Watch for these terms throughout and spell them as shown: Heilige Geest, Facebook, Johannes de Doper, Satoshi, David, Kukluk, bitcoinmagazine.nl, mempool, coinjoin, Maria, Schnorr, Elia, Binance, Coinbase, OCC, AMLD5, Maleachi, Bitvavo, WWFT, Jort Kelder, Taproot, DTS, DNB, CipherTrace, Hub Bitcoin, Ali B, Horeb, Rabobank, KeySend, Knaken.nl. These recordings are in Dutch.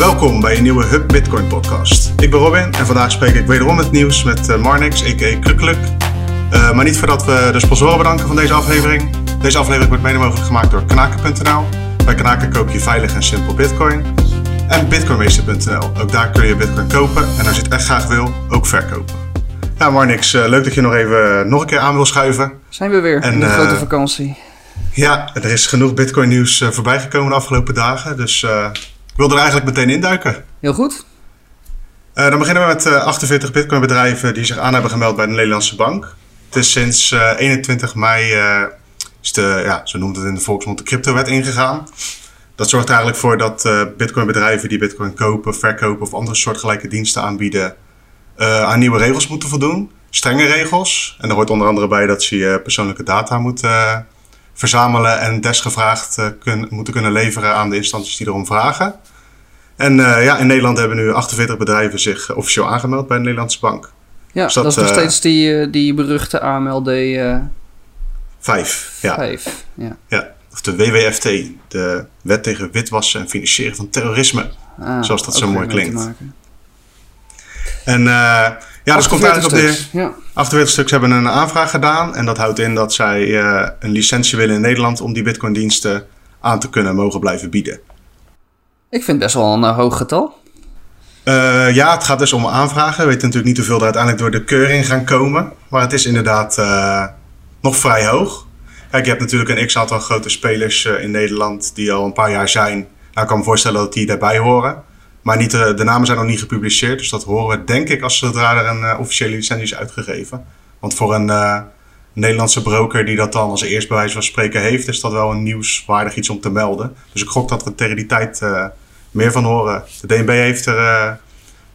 Welkom bij een nieuwe Hub Bitcoin podcast. Ik ben Robin en vandaag spreek ik wederom het nieuws met Marnix, a.k.a. Kukluk. Maar niet voordat we de sponsoren bedanken van deze aflevering. Deze aflevering wordt mede mogelijk gemaakt door Knaken.nl. Bij Knaken koop je veilig en simpel bitcoin. En Bitcoinmeester.nl. Ook daar kun je bitcoin kopen en als je het echt graag wil, ook verkopen. Ja, Marnix, leuk dat je nog een keer aan wil schuiven. Zijn we weer in de grote vakantie. Ja, er is genoeg bitcoin nieuws voorbij gekomen de afgelopen dagen, dus ik wil er eigenlijk meteen induiken. Heel goed. Dan beginnen we met 48 bitcoin bedrijven die zich aan hebben gemeld bij de Nederlandse bank. Het is sinds 21 mei, is de, ja, zo noemt het in de volksmond, de cryptowet ingegaan. Dat zorgt er eigenlijk voor dat bitcoin bedrijven die bitcoin kopen, verkopen of andere soortgelijke diensten aanbieden, aan nieuwe regels moeten voldoen. Strenge regels. En daar hoort onder andere bij dat ze je persoonlijke data moet verzamelen en desgevraagd moeten kunnen leveren aan de instanties die erom vragen. En in Nederland hebben nu 48 bedrijven zich officieel aangemeld bij de Nederlandse bank. Ja, dus dat is nog steeds die beruchte AMLD 5. Ja. Of de WWFT, de Wet tegen Witwassen en Financieren van Terrorisme. Zoals dat zo mooi klinkt. En dus komt eigenlijk op de 48 stuks hebben een aanvraag gedaan. En dat houdt in dat zij een licentie willen in Nederland om die bitcoindiensten aan te kunnen mogen blijven bieden. Ik vind best wel een hoog getal. Het gaat dus om aanvragen. We weten natuurlijk niet hoeveel er uiteindelijk door de keuring gaan komen. Maar het is inderdaad nog vrij hoog. Kijk, je hebt natuurlijk een x-aantal grote spelers in Nederland die al een paar jaar zijn. Nou, ik kan me voorstellen dat die daarbij horen. Maar niet, de namen zijn nog niet gepubliceerd. Dus dat horen we denk ik als zodra er een officiële licentie is uitgegeven. Want voor een Nederlandse broker die dat dan als eerst bij wijze van spreken heeft, is dat wel een nieuwswaardig iets om te melden. Dus ik gok dat we tegen die tijd meer van horen. De DNB heeft er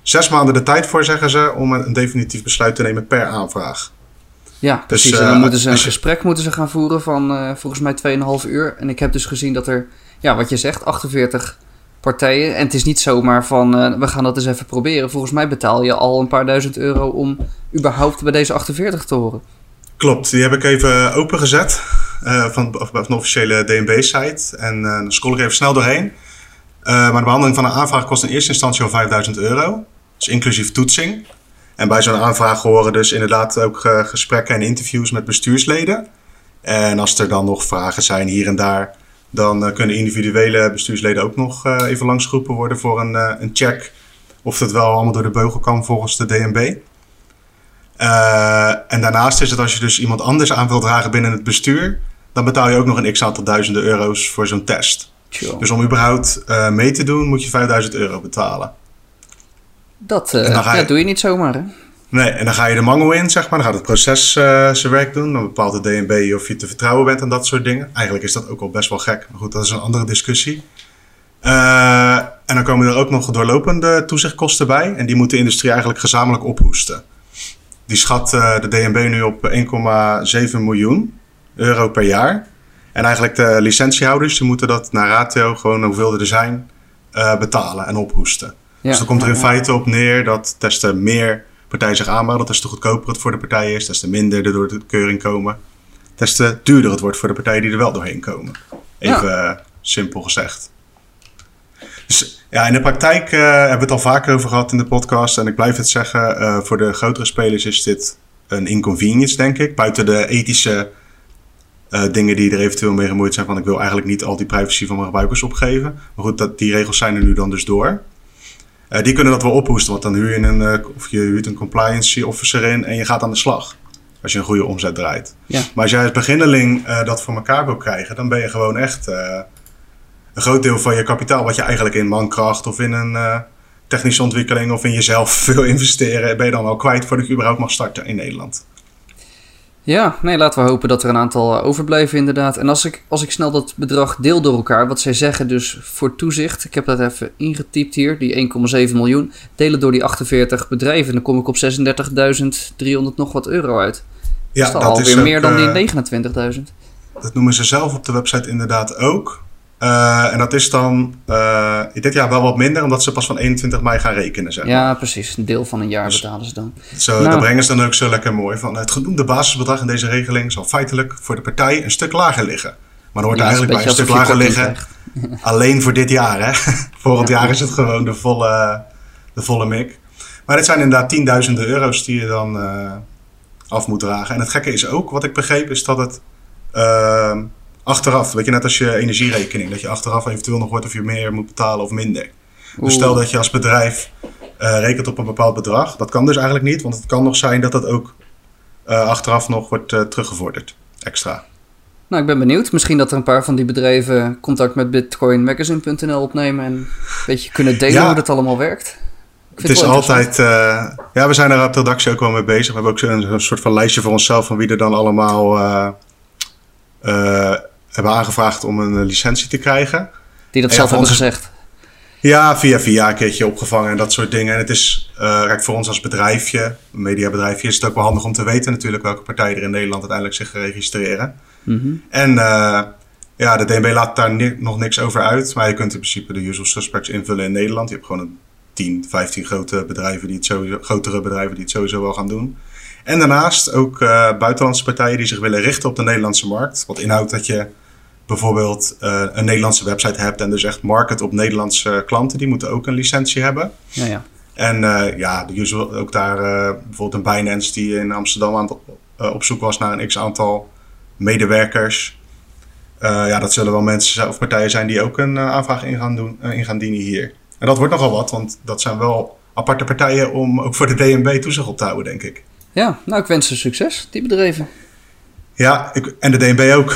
6 maanden de tijd voor, zeggen ze, om een definitief besluit te nemen per aanvraag. Ja, precies. Dus, en dan moeten ze een gesprek gaan voeren van volgens mij 2,5 uur. En ik heb dus gezien dat er, ja, wat je zegt, 48 partijen. En het is niet zomaar van, we gaan dat eens even proberen. Volgens mij betaal je al een paar $1000 om überhaupt bij deze 48 te horen. Klopt, die heb ik even opengezet van de officiële DNB-site. En dan scroll ik even snel doorheen. Maar de behandeling van een aanvraag kost in eerste instantie al €5.000. Dus inclusief toetsing. En bij zo'n aanvraag horen dus inderdaad ook gesprekken en interviews met bestuursleden. En als er dan nog vragen zijn hier en daar, dan kunnen individuele bestuursleden ook nog even langsgeroepen worden voor een check. Of dat wel allemaal door de beugel kan volgens de DNB. En daarnaast is het als je dus iemand anders aan wilt dragen binnen het bestuur, dan betaal je ook nog een x-aantal duizenden euro's voor zo'n test. Cool. Dus om überhaupt mee te doen, moet je €5.000 betalen. Dat doe je niet zomaar, hè? Nee, en dan ga je de mangel in, zeg maar. Dan gaat het proces zijn werk doen. Dan bepaalt de DNB of je te vertrouwen bent en dat soort dingen. Eigenlijk is dat ook al best wel gek. Maar goed, dat is een andere discussie. En dan komen er ook nog doorlopende toezichtkosten bij. En die moet de industrie eigenlijk gezamenlijk ophoesten. Die schat de DNB nu op €1,7 miljoen per jaar. En eigenlijk de licentiehouders, die moeten dat naar ratio, gewoon hoeveel er zijn, betalen en ophoesten. Ja, dus dan komt er in feite op neer dat des te meer partijen zich aanmelden, des te goedkoper het voor de partijen is, des te minder er door de keuring komen, des te duurder het wordt voor de partijen die er wel doorheen komen. Even simpel gezegd. Dus ja, in de praktijk hebben we het al vaker over gehad in de podcast en ik blijf het zeggen, voor de grotere spelers is dit een inconvenience, denk ik. Buiten de ethische dingen die er eventueel mee gemoeid zijn van ik wil eigenlijk niet al die privacy van mijn gebruikers opgeven. Maar goed, die regels zijn er nu dan dus door. Die kunnen dat wel ophoesten, want dan huur je een compliance officer in en je gaat aan de slag. Als je een goede omzet draait. Ja. Maar als jij als beginneling dat voor elkaar wil krijgen, dan ben je gewoon echt een groot deel van je kapitaal, wat je eigenlijk in mankracht of in een technische ontwikkeling of in jezelf wil investeren, ben je dan al kwijt voordat je überhaupt mag starten in Nederland. Ja, nee, laten we hopen dat er een aantal overblijven inderdaad. En als ik snel dat bedrag deel door elkaar, wat zij zeggen dus voor toezicht, ik heb dat even ingetypt hier, die 1,7 miljoen, delen door die 48 bedrijven, dan kom ik op €36.300 nog wat euro uit. Ja, dat is alweer meer dan die 29.000. Dat noemen ze zelf op de website inderdaad ook. En dat is dan dit jaar wel wat minder, omdat ze pas van 21 mei gaan rekenen. Zeg maar. Ja, precies. Een deel van een jaar dus, betalen ze dan. Dat brengen ze dan ook zo lekker mooi van. Het genoemde basisbedrag in deze regeling zal feitelijk voor de partij een stuk lager liggen. Maar dan wordt er eigenlijk bij een stuk lager liggen. Alleen voor dit jaar, hè? Volgend jaar is het gewoon de volle mik. Maar dit zijn inderdaad tienduizenden euro's die je dan af moet dragen. En het gekke is ook, wat ik begreep, is dat het achteraf... Weet je, net als je energierekening, dat je achteraf eventueel nog wordt of je meer moet betalen of minder. Dus stel dat je als bedrijf rekent op een bepaald bedrag. Dat kan dus eigenlijk niet, want het kan nog zijn dat dat ook achteraf nog wordt teruggevorderd. Extra. Nou, ik ben benieuwd. Misschien dat er een paar van die bedrijven contact met bitcoinmagazine.nl opnemen en een beetje kunnen delen hoe dat allemaal werkt. Het is altijd... we zijn daar op de redactie ook wel mee bezig. We hebben ook een soort van lijstje voor onszelf van wie er dan allemaal hebben aangevraagd om een licentie te krijgen. Die dat zelf hebben gezegd. Ja, via een keertje opgevangen en dat soort dingen. En het is voor ons als bedrijfje, een mediabedrijfje, is het ook wel handig om te weten natuurlijk welke partijen er in Nederland uiteindelijk zich registreren. Mm-hmm. En de DNB laat daar nog niks over uit. Maar je kunt in principe de usual suspects invullen in Nederland. Je hebt gewoon een 10, 15 grotere bedrijven die het sowieso wel gaan doen. En daarnaast ook buitenlandse partijen die zich willen richten op de Nederlandse markt. Wat inhoudt dat je bijvoorbeeld een Nederlandse website hebt en dus echt market op Nederlandse klanten. Die moeten ook een licentie hebben. Ja, ja. En de usual, ook daar bijvoorbeeld een Binance die in Amsterdam aan het op zoek was naar een x-aantal medewerkers. Dat zullen wel mensen of partijen zijn die ook een aanvraag in gaan dienen hier. En dat wordt nogal wat, want dat zijn wel aparte partijen om ook voor de DNB toezicht op te houden, denk ik. Ja, nou, ik wens ze succes, die bedrijven. Ja, en de DNB ook.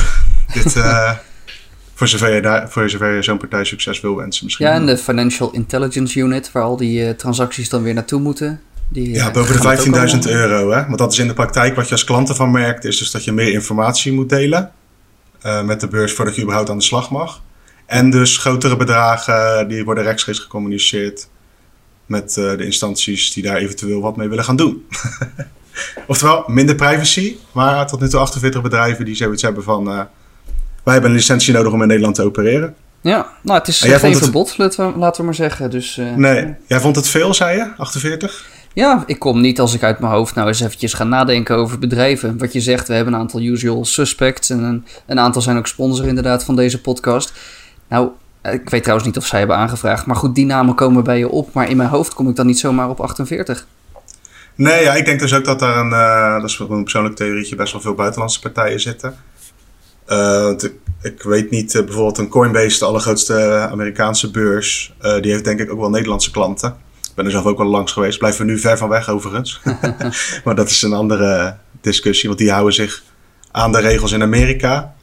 Voor zover je zo'n partij succes wil wensen misschien. Ja, en de Financial Intelligence Unit, waar al die transacties dan weer naartoe moeten. Boven de 15.000 euro, hè? Want dat is in de praktijk wat je als klant ervan merkt, is dus dat je meer informatie moet delen met de beurs voordat je überhaupt aan de slag mag. En dus grotere bedragen die worden rechtstreeks gecommuniceerd met de instanties die daar eventueel wat mee willen gaan doen. Oftewel, minder privacy, maar tot nu toe 48 bedrijven die zoiets hebben van... wij hebben een licentie nodig om in Nederland te opereren. Ja, nou, het is geen verbod, laten we maar zeggen. Dus, jij vond het veel, zei je, 48? Ja, ik kom niet als ik uit mijn hoofd nou eens eventjes ga nadenken over bedrijven. Wat je zegt, we hebben een aantal usual suspects en een aantal zijn ook sponsor inderdaad van deze podcast. Nou, ik weet trouwens niet of zij hebben aangevraagd. Maar goed, die namen komen bij je op. Maar in mijn hoofd kom ik dan niet zomaar op 48. Nee, ja, ik denk dus ook dat daar dat is voor een persoonlijk theorietje, best wel veel buitenlandse partijen zitten. Ik weet niet, bijvoorbeeld een Coinbase, de allergrootste Amerikaanse beurs. Die heeft denk ik ook wel Nederlandse klanten. Ik ben er zelf ook wel langs geweest. Blijven we nu ver van weg overigens. Maar dat is een andere discussie. Want die houden zich aan de regels in Amerika.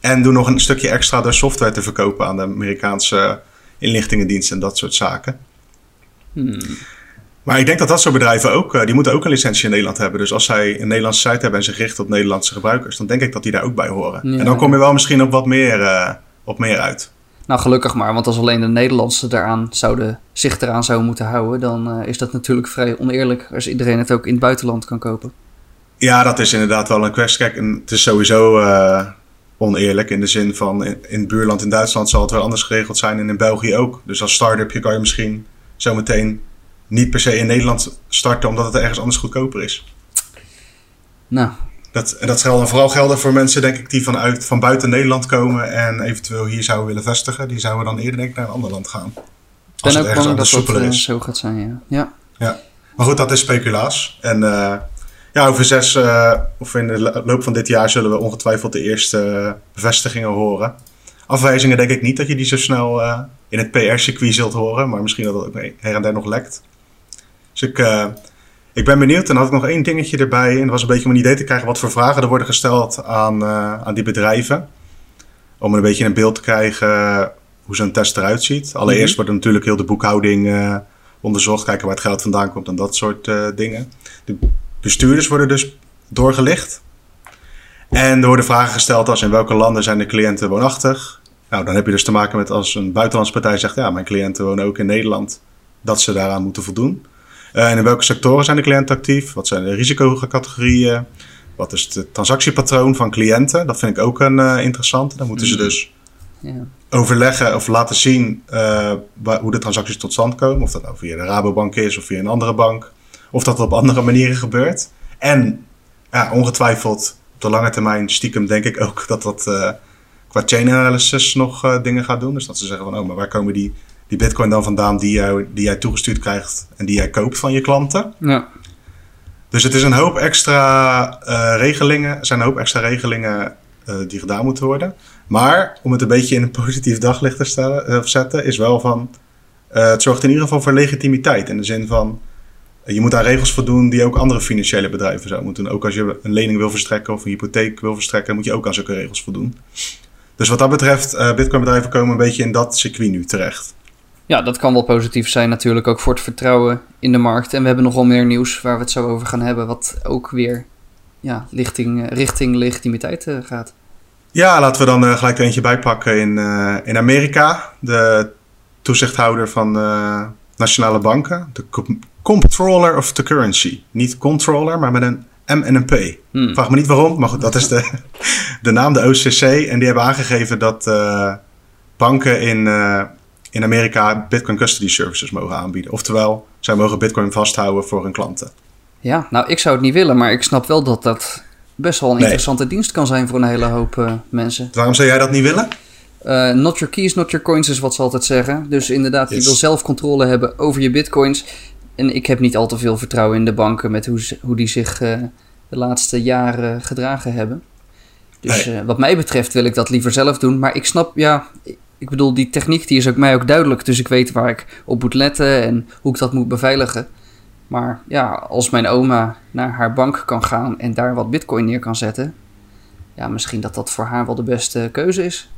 En doen nog een stukje extra door software te verkopen aan de Amerikaanse inlichtingendienst en dat soort zaken. Maar ik denk dat soort bedrijven ook, die moeten ook een licentie in Nederland hebben. Dus als zij een Nederlandse site hebben en zich richten op Nederlandse gebruikers, dan denk ik dat die daar ook bij horen. Ja. En dan kom je wel misschien op wat meer, uit. Nou, gelukkig maar, want als alleen de Nederlandse zich eraan zouden moeten houden, dan is dat natuurlijk vrij oneerlijk als iedereen het ook in het buitenland kan kopen. Ja, dat is inderdaad wel een kwestie. Kijk, en het is sowieso oneerlijk in de zin van in het buurland in Duitsland zal het wel anders geregeld zijn en in België ook. Dus als start-upje kan je misschien zometeen niet per se in Nederland starten omdat het ergens anders goedkoper is. Nou. Dat zal dan vooral gelden voor mensen, denk ik, die van buiten Nederland komen en eventueel hier zouden willen vestigen. Die zouden dan eerder, denk ik, naar een ander land gaan. Ik ben ook bang dat dat zo gaat zijn, ja. Maar goed, dat is speculaas. En over of in de loop van dit jaar zullen we ongetwijfeld de eerste bevestigingen horen. Afwijzingen denk ik niet dat je die zo snel in het PR-circuit zult horen. Maar misschien dat het ook her en der nog lekt. Dus ik ben benieuwd. En dan had ik nog één dingetje erbij. En dat was een beetje om een idee te krijgen wat voor vragen er worden gesteld aan die bedrijven. Om een beetje een beeld te krijgen hoe zo'n test eruit ziet. Allereerst wordt natuurlijk heel de boekhouding onderzocht. Kijken waar het geld vandaan komt en dat soort dingen. De bestuurders worden dus doorgelicht. En er worden vragen gesteld als in welke landen zijn de cliënten woonachtig. Nou, dan heb je dus te maken met als een buitenlandse partij zegt, ja, mijn cliënten wonen ook in Nederland, dat ze daaraan moeten voldoen. En in welke sectoren zijn de cliënten actief? Wat zijn de risicocategorieën? Wat is het transactiepatroon van cliënten? Dat vind ik ook een interessante. Dan moeten ze dus overleggen of laten zien hoe de transacties tot stand komen. Of dat nou via de Rabobank is of via een andere bank. Of dat op andere manieren gebeurt. En ongetwijfeld op de lange termijn stiekem denk ik ook dat qua Chainalysis nog dingen gaat doen. Dus dat ze zeggen van, oh, maar waar komen die bitcoin dan vandaan die jij toegestuurd krijgt en die jij koopt van je klanten? Ja. Dus het is een hoop extra regelingen. Er zijn een hoop extra regelingen die gedaan moeten worden. Maar om het een beetje in een positief daglicht te zetten, is wel van... het zorgt in ieder geval voor legitimiteit. In de zin van, je moet aan regels voldoen die ook andere financiële bedrijven zouden moeten doen. Ook als je een lening wil verstrekken of een hypotheek wil verstrekken, moet je ook aan zulke regels voldoen. Dus wat dat betreft, bitcoinbedrijven komen een beetje in dat circuit nu terecht. Ja, dat kan wel positief zijn natuurlijk, ook voor het vertrouwen in de markt. En we hebben nogal meer nieuws waar we het zo over gaan hebben, wat ook weer richting legitimiteit gaat. Ja, laten we dan gelijk er eentje bijpakken in Amerika. De toezichthouder van nationale banken, de Comptroller of the Currency. Niet controller, maar met een M en een P. Vraag me niet waarom, maar goed, dat is de naam, de OCC. En die hebben aangegeven dat banken in Amerika Bitcoin Custody Services mogen aanbieden. Oftewel, zij mogen Bitcoin vasthouden voor hun klanten. Ja, nou, ik zou het niet willen, maar ik snap wel dat dat best wel een interessante dienst kan zijn voor een hele hoop mensen. Waarom zou jij dat niet willen? Not your keys, not your coins is wat ze altijd zeggen. Dus inderdaad, je wil zelf controle hebben over je bitcoins. En ik heb niet al te veel vertrouwen in de banken met hoe die zich de laatste jaren gedragen hebben. Dus wat mij betreft wil ik dat liever zelf doen. Maar ik snap, ik bedoel, die techniek die is ook mij ook duidelijk. Dus ik weet waar ik op moet letten en hoe ik dat moet beveiligen. Maar ja, als mijn oma naar haar bank kan gaan en daar wat bitcoin neer kan zetten, ja, misschien dat voor haar wel de beste keuze is.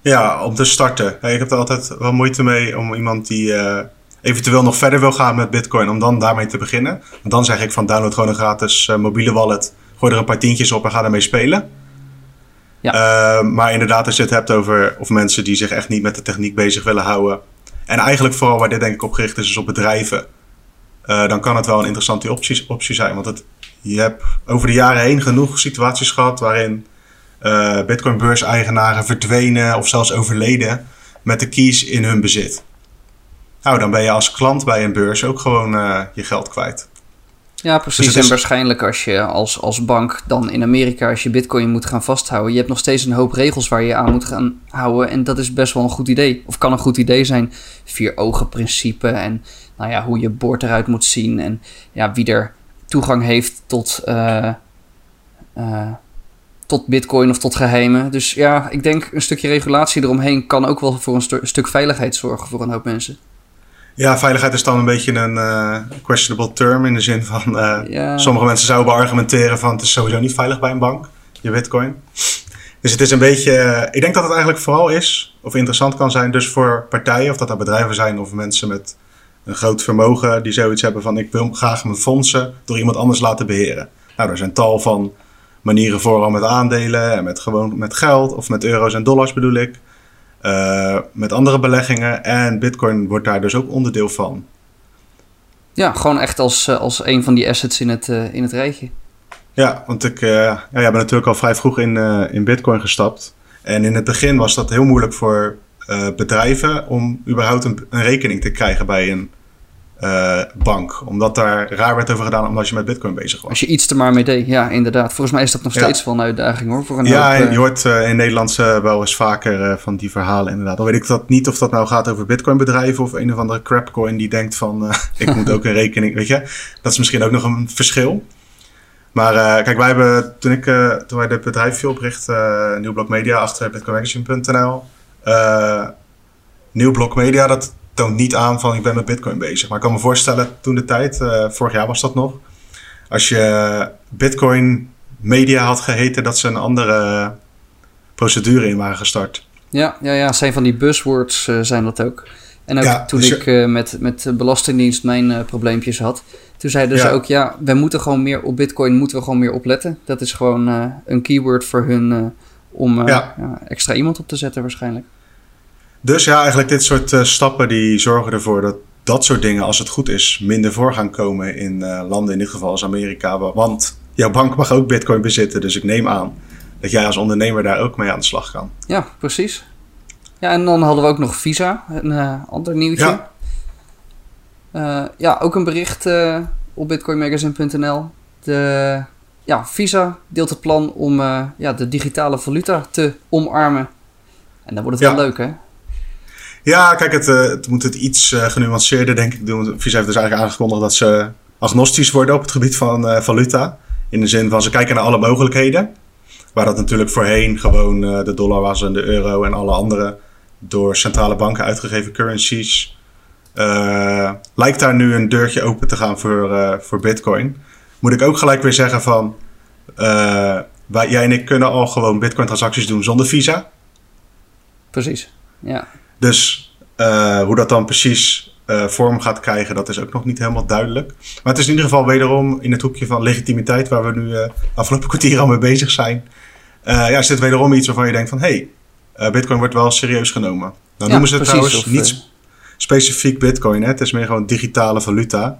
Ja, om te starten. Ik heb er altijd wel moeite mee om iemand die eventueel nog verder wil gaan met bitcoin, om dan daarmee te beginnen. Want dan zeg ik van, download gewoon een gratis mobiele wallet, gooi er een paar tientjes op en ga daarmee spelen. Ja. Maar inderdaad, als je het hebt over of mensen die zich echt niet met de techniek bezig willen houden, en eigenlijk vooral waar dit denk ik op gericht is op bedrijven, dan kan het wel een interessante optie zijn. Want je hebt over de jaren heen genoeg situaties gehad waarin bitcoinbeurseigenaren verdwenen of zelfs overleden met de keys in hun bezit. Nou, dan ben je als klant bij een beurs ook gewoon je geld kwijt. Ja, precies. Dus waarschijnlijk als je als bank dan in Amerika, als je bitcoin moet gaan vasthouden, je hebt nog steeds een hoop regels waar je aan moet gaan houden. En dat is best wel een goed idee. Of kan een goed idee zijn. 4 ogen principe en nou ja, hoe je board eruit moet zien. En ja, wie er toegang heeft tot bitcoin of tot geheimen. Dus ja, ik denk een stukje regulatie eromheen kan ook wel voor een stuk veiligheid zorgen voor een hoop mensen. Ja, veiligheid is dan een beetje een questionable term, in de zin van sommige mensen zouden beargumenteren van, het is sowieso niet veilig bij een bank, je bitcoin. Dus het is een beetje, ik denk dat het eigenlijk vooral is, of interessant kan zijn, dus voor partijen, of dat bedrijven zijn of mensen met een groot vermogen die zoiets hebben van, ik wil graag mijn fondsen door iemand anders laten beheren. Nou, er zijn tal van manieren voor, al met aandelen en met geld of met euro's en dollars bedoel ik. Met andere beleggingen. En bitcoin wordt daar dus ook onderdeel van. Ja, gewoon echt als een van die assets in het rijtje. Ja, want ik ben natuurlijk al vrij vroeg in bitcoin gestapt. En in het begin was dat heel moeilijk voor bedrijven om überhaupt een rekening te krijgen bij een bank. Omdat daar raar werd over gedaan, omdat je met bitcoin bezig was. Als je iets er maar mee deed, ja, inderdaad. Volgens mij is dat nog steeds wel een uitdaging hoor. Voor een hoop, en je hoort in Nederland wel eens vaker van die verhalen inderdaad. Dan weet ik dat niet of dat nou gaat over bitcoinbedrijven of een of andere crapcoin die denkt van, ik moet ook een rekening, weet je. Dat is misschien ook nog een verschil. Maar kijk, wij hebben, toen wij dit bedrijfje oprichten, nieuwblokmedia achter bitcoinmagazine.nl. Nieuwblokmedia, dat toont niet aan van, ik ben met bitcoin bezig. Maar ik kan me voorstellen, toen de tijd, vorig jaar was dat nog, als je Bitcoin Media had geheten, dat ze een andere procedure in waren gestart. Ja, zijn van die buzzwords zijn dat ook. En ook toen ik met de Belastingdienst mijn probleempjes had, toen zeiden ze ook, we moeten gewoon meer op Bitcoin, moeten we gewoon meer opletten. Dat is gewoon een keyword voor hun om extra iemand op te zetten waarschijnlijk. Dus ja, eigenlijk dit soort stappen die zorgen ervoor dat dat soort dingen, als het goed is, minder voor gaan komen in landen, in dit geval als Amerika. Want jouw bank mag ook bitcoin bezitten, dus ik neem aan dat jij als ondernemer daar ook mee aan de slag kan. Ja, precies. Ja, en dan hadden we ook nog Visa, een ander nieuwtje. Ja, ook een bericht op bitcoinmagazine.nl. ja, Visa deelt het plan om de digitale valuta te omarmen. En dan wordt het wel leuk, hè? Ja, kijk, het moet het iets genuanceerder, denk ik, doen. Visa heeft dus eigenlijk aangekondigd dat ze agnostisch worden op het gebied van valuta. In de zin van, ze kijken naar alle mogelijkheden. Waar dat natuurlijk voorheen gewoon de dollar was en de euro en alle andere door centrale banken uitgegeven currencies. Lijkt daar nu een deurtje open te gaan voor bitcoin. Moet ik ook gelijk weer zeggen van, jij en ik kunnen al gewoon bitcoin transacties doen zonder Visa. Precies, ja. Dus hoe dat dan precies vorm gaat krijgen, dat is ook nog niet helemaal duidelijk. Maar het is in ieder geval wederom in het hoekje van legitimiteit, waar we nu afgelopen kwartier al mee bezig zijn. Is dit wederom iets waarvan je denkt van, bitcoin wordt wel serieus genomen. Nou noemen ze het precies, trouwens niet specifiek bitcoin, hè? Het is meer gewoon digitale valuta.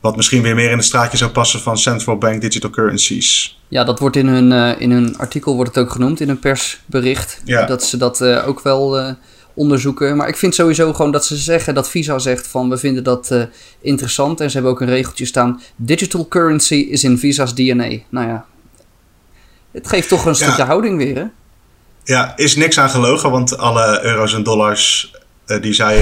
Wat misschien weer meer in het straatje zou passen van central bank digital currencies. Ja, dat wordt in hun artikel wordt het ook genoemd, in hun persbericht. Ja. Dat ze dat ook wel onderzoeken. Maar ik vind sowieso gewoon dat ze zeggen, dat Visa zegt van, we vinden dat interessant. En ze hebben ook een regeltje staan, digital currency is in Visa's DNA. Nou ja, het geeft toch een stukje houding weer, hè? Ja, is niks aan gelogen, want alle euro's en dollars die zij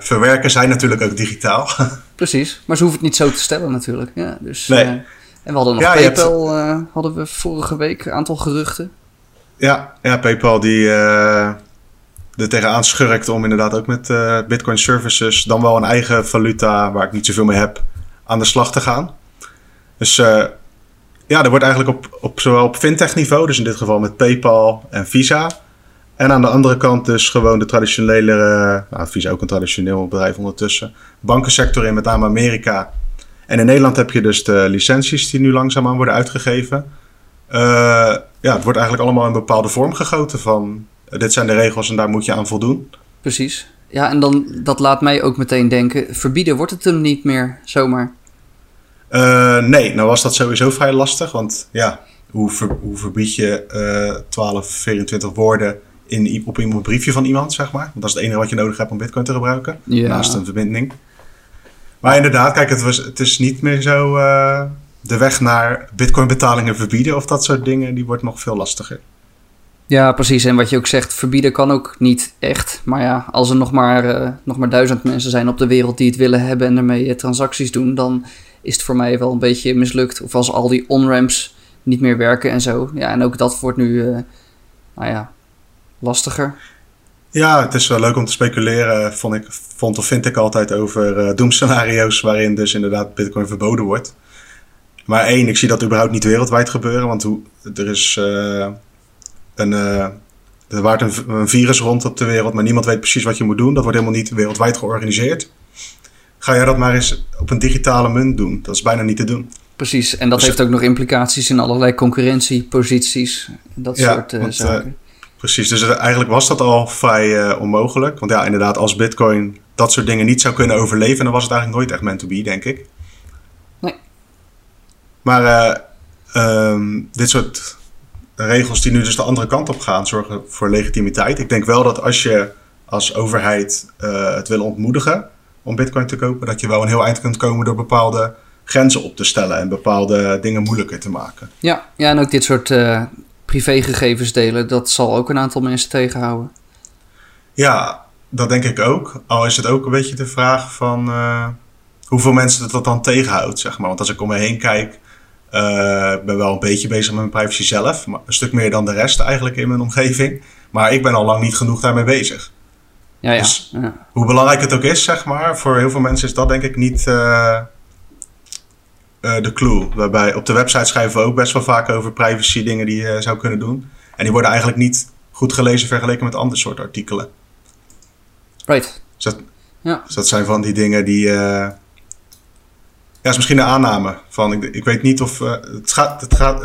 verwerken zijn natuurlijk ook digitaal. Precies, maar ze hoeven het niet zo te stellen natuurlijk. Ja, dus, nee. En we hadden nog PayPal, hadden we vorige week een aantal geruchten. Ja, PayPal die er tegenaan schurkt om inderdaad ook met Bitcoin services, dan wel een eigen valuta waar ik niet zoveel mee heb, aan de slag te gaan. Dus er wordt eigenlijk op zowel op fintech niveau, dus in dit geval met PayPal en Visa. En aan de andere kant dus gewoon de traditionele, Visa ook een traditioneel bedrijf ondertussen, bankensector in met name Amerika. En in Nederland heb je dus de licenties die nu langzaamaan worden uitgegeven. Het wordt eigenlijk allemaal in bepaalde vorm gegoten van, dit zijn de regels en daar moet je aan voldoen. Precies. Ja, en dan, dat laat mij ook meteen denken, verbieden wordt het hem niet meer zomaar? Nee, nou was dat sowieso vrij lastig, want ja, hoe verbied je 12, 24 woorden op een briefje van iemand, zeg maar. Want dat is het enige wat je nodig hebt om bitcoin te gebruiken. Ja. Naast een verbinding. Maar inderdaad, kijk, het is niet meer zo de weg naar bitcoin betalingen verbieden of dat soort dingen. Die wordt nog veel lastiger. Ja, precies. En wat je ook zegt, verbieden kan ook niet echt. Maar ja, als er nog maar 1000 mensen zijn op de wereld die het willen hebben en ermee transacties doen, dan is het voor mij wel een beetje mislukt. Of als al die on-ramps niet meer werken en zo. Ja, en ook dat wordt nu lastiger. Ja, het is wel leuk om te speculeren, vind ik altijd over doemscenario's waarin dus inderdaad bitcoin verboden wordt. Maar ik zie dat überhaupt niet wereldwijd gebeuren, want er waart een virus rond op de wereld, maar niemand weet precies wat je moet doen. Dat wordt helemaal niet wereldwijd georganiseerd. Ga jij dat maar eens op een digitale munt doen? Dat is bijna niet te doen. Precies, en dat heeft ook nog implicaties in allerlei concurrentieposities. Dat soort zaken. Precies, dus eigenlijk was dat al vrij onmogelijk. Want ja, inderdaad, als bitcoin dat soort dingen niet zou kunnen overleven, dan was het eigenlijk nooit echt meant to be, denk ik. Nee. Maar dit soort regels die nu dus de andere kant op gaan, zorgen voor legitimiteit. Ik denk wel dat als je als overheid het wil ontmoedigen om bitcoin te kopen, dat je wel een heel eind kunt komen door bepaalde grenzen op te stellen en bepaalde dingen moeilijker te maken. Ja en ook dit soort privégegevens delen, dat zal ook een aantal mensen tegenhouden. Ja, dat denk ik ook. Al is het ook een beetje de vraag van hoeveel mensen dat dan tegenhoudt, zeg maar. Want als ik om me heen kijk, ben wel een beetje bezig met mijn privacy zelf, maar een stuk meer dan de rest eigenlijk in mijn omgeving. Maar ik ben al lang niet genoeg daarmee bezig. Ja. Dus hoe belangrijk het ook is, zeg maar, voor heel veel mensen is dat denk ik niet de clue. Waarbij op de website schrijven we ook best wel vaak over privacy dingen die je zou kunnen doen. En die worden eigenlijk niet goed gelezen vergeleken met andere soort artikelen. Right. Dus dat zijn van die dingen die is misschien een aanname. Van, ik weet niet of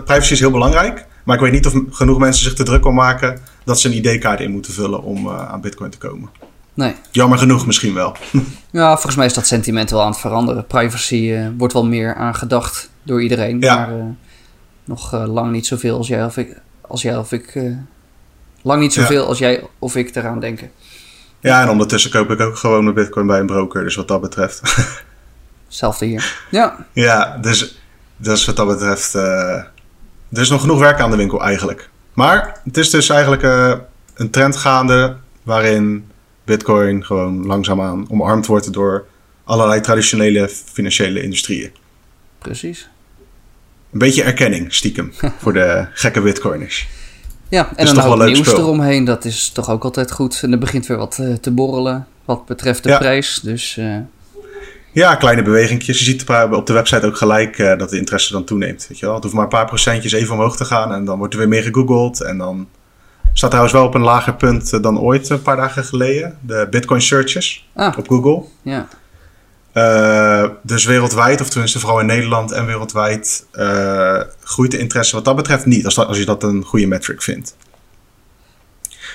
privacy is heel belangrijk, maar ik weet niet of genoeg mensen zich te druk om maken dat ze een ID-kaart in moeten vullen om aan bitcoin te komen. Nee. Jammer genoeg misschien wel. Ja, volgens mij is dat sentiment wel aan het veranderen. Privacy wordt wel meer aangedacht door iedereen. Ja. Maar nog lang niet zoveel als jij of ik. Lang niet zoveel als jij of ik eraan denken. Ja, en ondertussen koop ik ook gewoon mijn bitcoin bij een broker. Dus wat dat betreft. Hetzelfde hier. Ja. Ja, dus wat dat betreft Er is nog genoeg werk aan de winkel eigenlijk. Maar het is dus eigenlijk een trend gaande waarin Bitcoin gewoon langzaamaan omarmd wordt door allerlei traditionele financiële industrieën. Precies. Een beetje erkenning, stiekem, voor de gekke Bitcoiners. Ja, en dan ook nieuws eromheen, dat is toch ook altijd goed. En er begint weer wat te borrelen wat betreft de prijs. Dus, ja, kleine bewegingjes. Je ziet op de website ook gelijk dat de interesse dan toeneemt. Weet je wel? Het hoeft maar een paar procentjes even omhoog te gaan en dan wordt er weer meer gegoogeld. En dan staat trouwens wel op een lager punt dan ooit een paar dagen geleden. De Bitcoin searches op Google. Ja. Dus wereldwijd, of tenminste vooral in Nederland en wereldwijd, groeit de interesse wat dat betreft niet. Als je dat een goede metric vindt.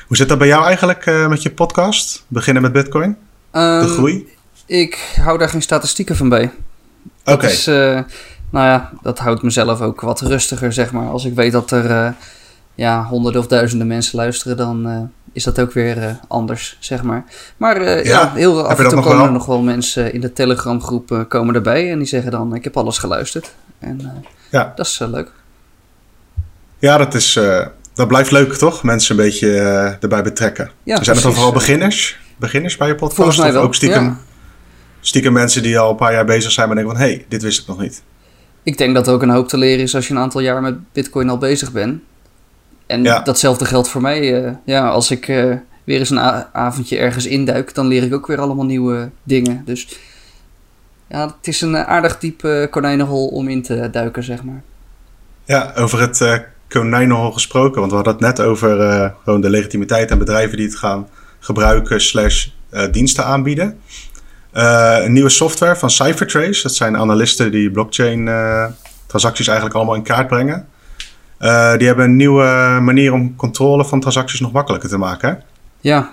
Hoe zit dat bij jou eigenlijk met je podcast? Beginnen met Bitcoin? De groei? Ik hou daar geen statistieken van bij. Oké. Nou ja, dat houdt mezelf ook wat rustiger, zeg maar. Als ik weet dat er honderden of duizenden mensen luisteren, dan is dat ook weer anders, zeg maar. Maar heel af en toe komen er nog wel mensen in de Telegram-groep komen erbij en die zeggen dan, ik heb alles geluisterd. En dat is leuk. Ja, dat blijft leuk, toch? Mensen een beetje erbij betrekken. Ja, zijn het dan vooral beginners? Beginners bij je podcast? Volgens mij wel, of ook stiekem mensen die al een paar jaar bezig zijn, maar denken van, hey, dit wist ik nog niet. Ik denk dat er ook een hoop te leren is als je een aantal jaar met Bitcoin al bezig bent. En datzelfde geldt voor mij. Als ik weer eens een avondje ergens induik, dan leer ik ook weer allemaal nieuwe dingen. Dus ja, het is een aardig diep konijnenhol om in te duiken, zeg maar. Ja, over het konijnenhol gesproken. Want we hadden het net over gewoon de legitimiteit en bedrijven die het gaan gebruiken / diensten aanbieden. Een nieuwe software van CipherTrace. Dat zijn analisten die blockchain transacties eigenlijk allemaal in kaart brengen. Die hebben een nieuwe manier om controle van transacties nog makkelijker te maken. Hè?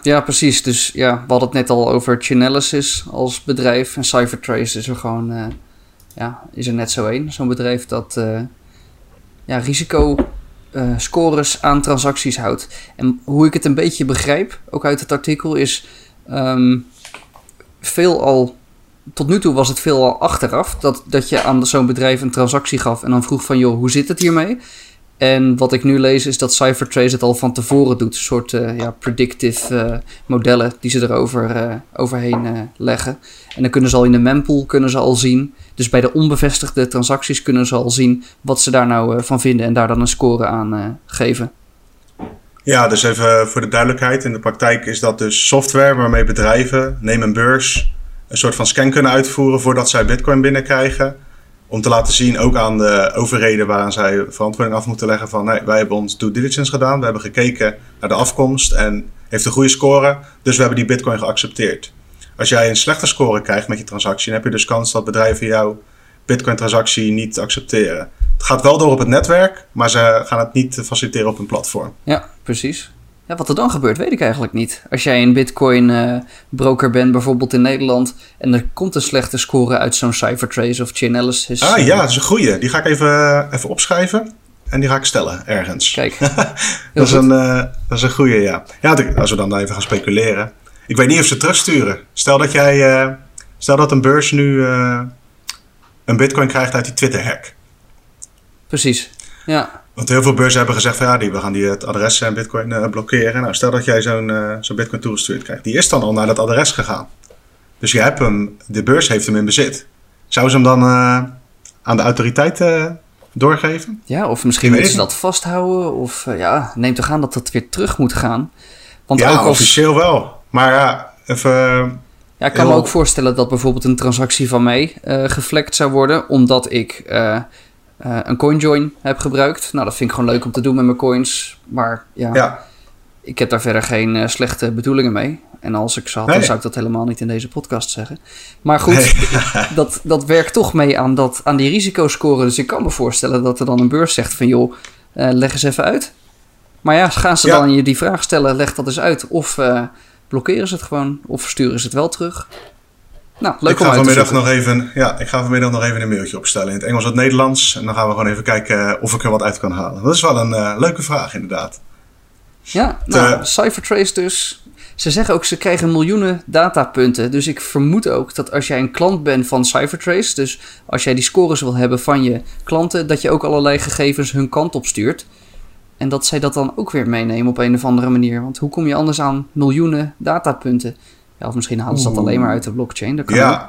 Ja, precies. Dus ja, we hadden het net al over Chainalysis als bedrijf. En CipherTrace is er gewoon is er net zo één. Zo'n bedrijf dat risicoscores aan transacties houdt. En hoe ik het een beetje begrijp, ook uit het artikel, is veelal... Tot nu toe was het veelal achteraf dat je aan zo'n bedrijf een transactie gaf en dan vroeg van, joh, hoe zit het hiermee? En wat ik nu lees is dat CipherTrace het al van tevoren doet. Een soort predictive modellen die ze erover overheen leggen. En dan kunnen ze al in de mempool al zien. Dus bij de onbevestigde transacties kunnen ze al zien wat ze daar nou van vinden en daar dan een score aan geven. Ja, dus even voor de duidelijkheid. In de praktijk is dat dus software waarmee bedrijven, neem een beurs, een soort van scan kunnen uitvoeren voordat zij Bitcoin binnenkrijgen. Om te laten zien, ook aan de overheden waaraan zij verantwoording af moeten leggen van, nee, wij hebben ons due diligence gedaan. We hebben gekeken naar de afkomst en heeft een goede score. Dus we hebben die Bitcoin geaccepteerd. Als jij een slechte score krijgt met je transactie, dan heb je dus kans dat bedrijven jouw Bitcoin transactie niet accepteren. Het gaat wel door op het netwerk, maar ze gaan het niet faciliteren op hun platform. Ja, precies. Ja, wat er dan gebeurt, weet ik eigenlijk niet. Als jij een Bitcoin broker bent, bijvoorbeeld in Nederland, en er komt een slechte score uit zo'n CipherTrace of Chainalysis. Dat is een goeie. Die ga ik even opschrijven en die ga ik stellen ergens. Kijk. Dat is een goeie, ja. Ja, als we dan even gaan speculeren. Ik weet niet of ze terugsturen. Stel dat een beurs nu een Bitcoin krijgt uit die Twitter-hack. Precies, ja. Want heel veel beurzen hebben gezegd van we gaan het adres en Bitcoin blokkeren. Nou, stel dat jij zo'n Bitcoin toegestuurd krijgt. Die is dan al naar dat adres gegaan. Dus je hebt hem, de beurs heeft hem in bezit. Zou ze hem dan aan de autoriteiten doorgeven? Ja, of misschien willen ze dat vasthouden. Of neem toch aan dat dat weer terug moet gaan. Want ook officieel wel. Maar ik kan me ook voorstellen dat bijvoorbeeld een transactie van mij geflekt zou worden. Omdat ik... een coinjoin heb gebruikt. Nou, dat vind ik gewoon leuk om te doen met mijn coins. Maar ik heb daar verder geen slechte bedoelingen mee. En als ik ze had, dan zou ik dat helemaal niet in deze podcast zeggen. Maar goed, dat werkt toch mee aan die risicoscore. Dus ik kan me voorstellen dat er dan een beurs zegt van, joh, leg eens even uit. Maar ja, gaan ze dan je die vraag stellen, leg dat eens uit. Of blokkeren ze het gewoon, of versturen ze het wel terug. Nou, leuk om uit te zoeken. Ik ga vanmiddag nog even een mailtje opstellen in het Engels en het Nederlands. En dan gaan we gewoon even kijken of ik er wat uit kan halen. Dat is wel een leuke vraag inderdaad. Ja, CipherTrace dus. Ze zeggen ook, ze krijgen miljoenen datapunten. Dus ik vermoed ook dat als jij een klant bent van CipherTrace, dus als jij die scores wil hebben van je klanten, dat je ook allerlei gegevens hun kant op stuurt. En dat zij dat dan ook weer meenemen op een of andere manier. Want hoe kom je anders aan miljoenen datapunten? Ja, of misschien halen ze dat alleen maar uit de blockchain. Dat kan ook.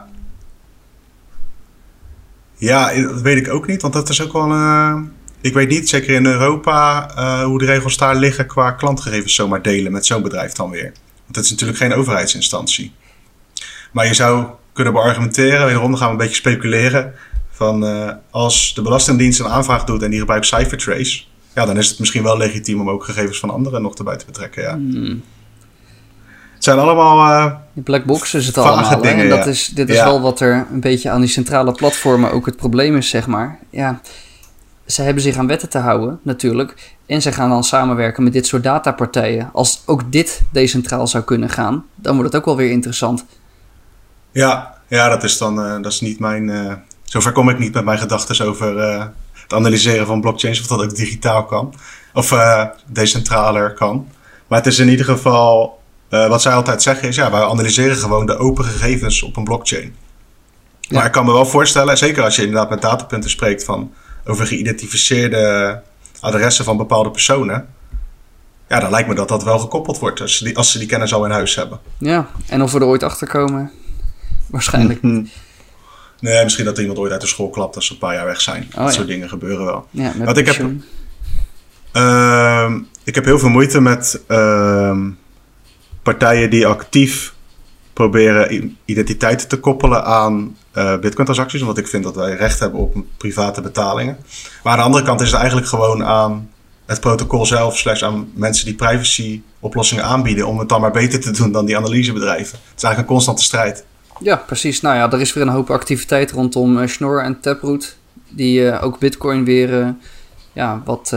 Ja, dat weet ik ook niet. Want dat is ook wel... ik weet niet, zeker in Europa, hoe de regels daar liggen qua klantgegevens zomaar delen met zo'n bedrijf dan weer. Want het is natuurlijk geen overheidsinstantie. Maar je zou kunnen beargumenteren, wederom gaan we een beetje speculeren, van als de Belastingdienst een aanvraag doet en die gebruikt CipherTrace, ja, dan is het misschien wel legitiem om ook gegevens van anderen nog erbij te betrekken, ja. Het zijn allemaal... black box is het allemaal. Dingen, en dat is, dit is wel wat er een beetje aan die centrale platformen ook het probleem is, zeg maar. Ja, ze hebben zich aan wetten te houden, natuurlijk. En ze gaan dan samenwerken met dit soort datapartijen. Als ook dit decentraal zou kunnen gaan, dan wordt het ook wel weer interessant. Ja, dat is dan... dat is niet mijn... zover kom ik niet met mijn gedachten over... het analyseren van blockchains, of dat ook digitaal kan. Of decentraler kan. Maar het is in ieder geval... wat zij altijd zeggen is, wij analyseren gewoon de open gegevens op een blockchain. Ja. Maar ik kan me wel voorstellen, zeker als je inderdaad met datapunten spreekt van over geïdentificeerde adressen van bepaalde personen. Ja, dan lijkt me dat dat wel gekoppeld wordt als ze die kennis al in huis hebben. Ja, en of we er ooit achter komen? Waarschijnlijk niet. Nee, misschien dat iemand ooit uit de school klapt als ze een paar jaar weg zijn. Dat soort dingen gebeuren wel. Ja, met ik heb heel veel moeite met... partijen die actief proberen identiteiten te koppelen aan Bitcoin-transacties, omdat ik vind dat wij recht hebben op private betalingen. Maar aan de andere kant is het eigenlijk gewoon aan het protocol zelf, / aan mensen die privacy-oplossingen aanbieden, om het dan maar beter te doen dan die analysebedrijven. Het is eigenlijk een constante strijd. Ja, precies. Nou ja, er is weer een hoop activiteit rondom Schnorr en Taproot, die ook Bitcoin weer wat...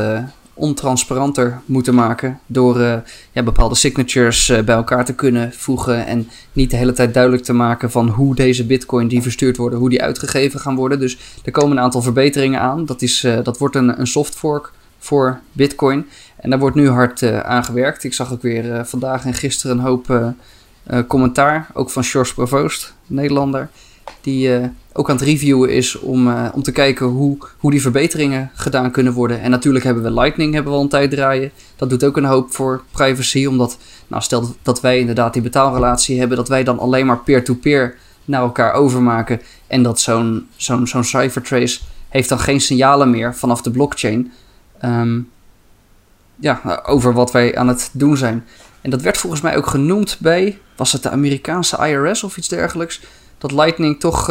ontransparanter moeten maken door bepaalde signatures bij elkaar te kunnen voegen en niet de hele tijd duidelijk te maken van hoe deze bitcoin die verstuurd worden, hoe die uitgegeven gaan worden. Dus er komen een aantal verbeteringen aan. Dat wordt een soft fork voor bitcoin en daar wordt nu hard aan gewerkt. Ik zag ook weer vandaag en gisteren een hoop commentaar, ook van Sjors Provoost, Nederlander, die ook aan het reviewen is om te kijken hoe die verbeteringen gedaan kunnen worden. En natuurlijk hebben we Lightning al een tijd draaien. Dat doet ook een hoop voor privacy, omdat stel dat wij inderdaad die betaalrelatie hebben, dat wij dan alleen maar peer-to-peer naar elkaar overmaken en dat zo'n CipherTrace heeft dan geen signalen meer vanaf de blockchain over wat wij aan het doen zijn. En dat werd volgens mij ook genoemd bij, was het de Amerikaanse IRS of iets dergelijks, dat Lightning toch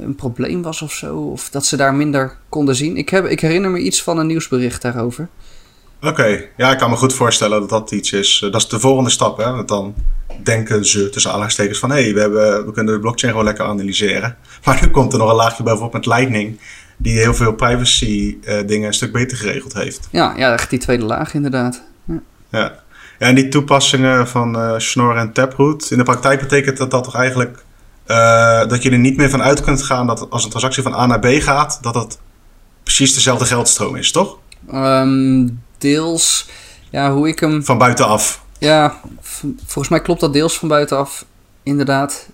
een probleem was of zo. Of dat ze daar minder konden zien. Ik herinner me iets van een nieuwsbericht daarover. Oké. Ja, ik kan me goed voorstellen dat dat iets is. Dat is de volgende stap. Hè? Want dan denken ze tussen aanhalingstekens van... we kunnen de blockchain gewoon lekker analyseren. Maar nu komt er nog een laagje bovenop met Lightning... die heel veel privacy dingen een stuk beter geregeld heeft. Ja, echt die tweede laag inderdaad. Ja. Ja, en die toepassingen van Schnorr en Taproot... in de praktijk betekent dat toch eigenlijk... dat je er niet meer van uit kunt gaan... dat als een transactie van A naar B gaat... dat dat precies dezelfde geldstroom is, toch? Deels. Ja, hoe ik hem... Van buitenaf. Ja, volgens mij klopt dat deels van buitenaf. Inderdaad.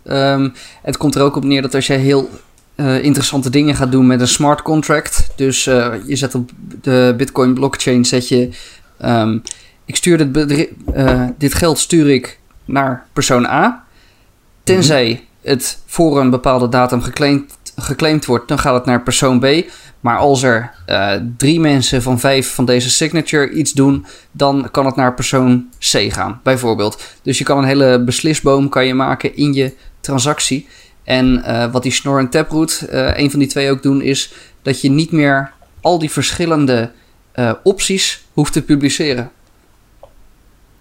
Het komt er ook op neer dat als jij heel... interessante dingen gaat doen met een smart contract... dus je zet op de Bitcoin blockchain... zet je... ik stuur dit geld stuur ik naar persoon A. Tenzij het voor een bepaalde datum geclaimd wordt, dan gaat het naar persoon B. Maar als er 3 mensen van 5 van deze signature iets doen, dan kan het naar persoon C gaan, bijvoorbeeld. Dus je kan een hele beslisboom maken in je transactie. En wat die Schnorr en Taproot, een van die twee ook doen, is dat je niet meer al die verschillende opties hoeft te publiceren.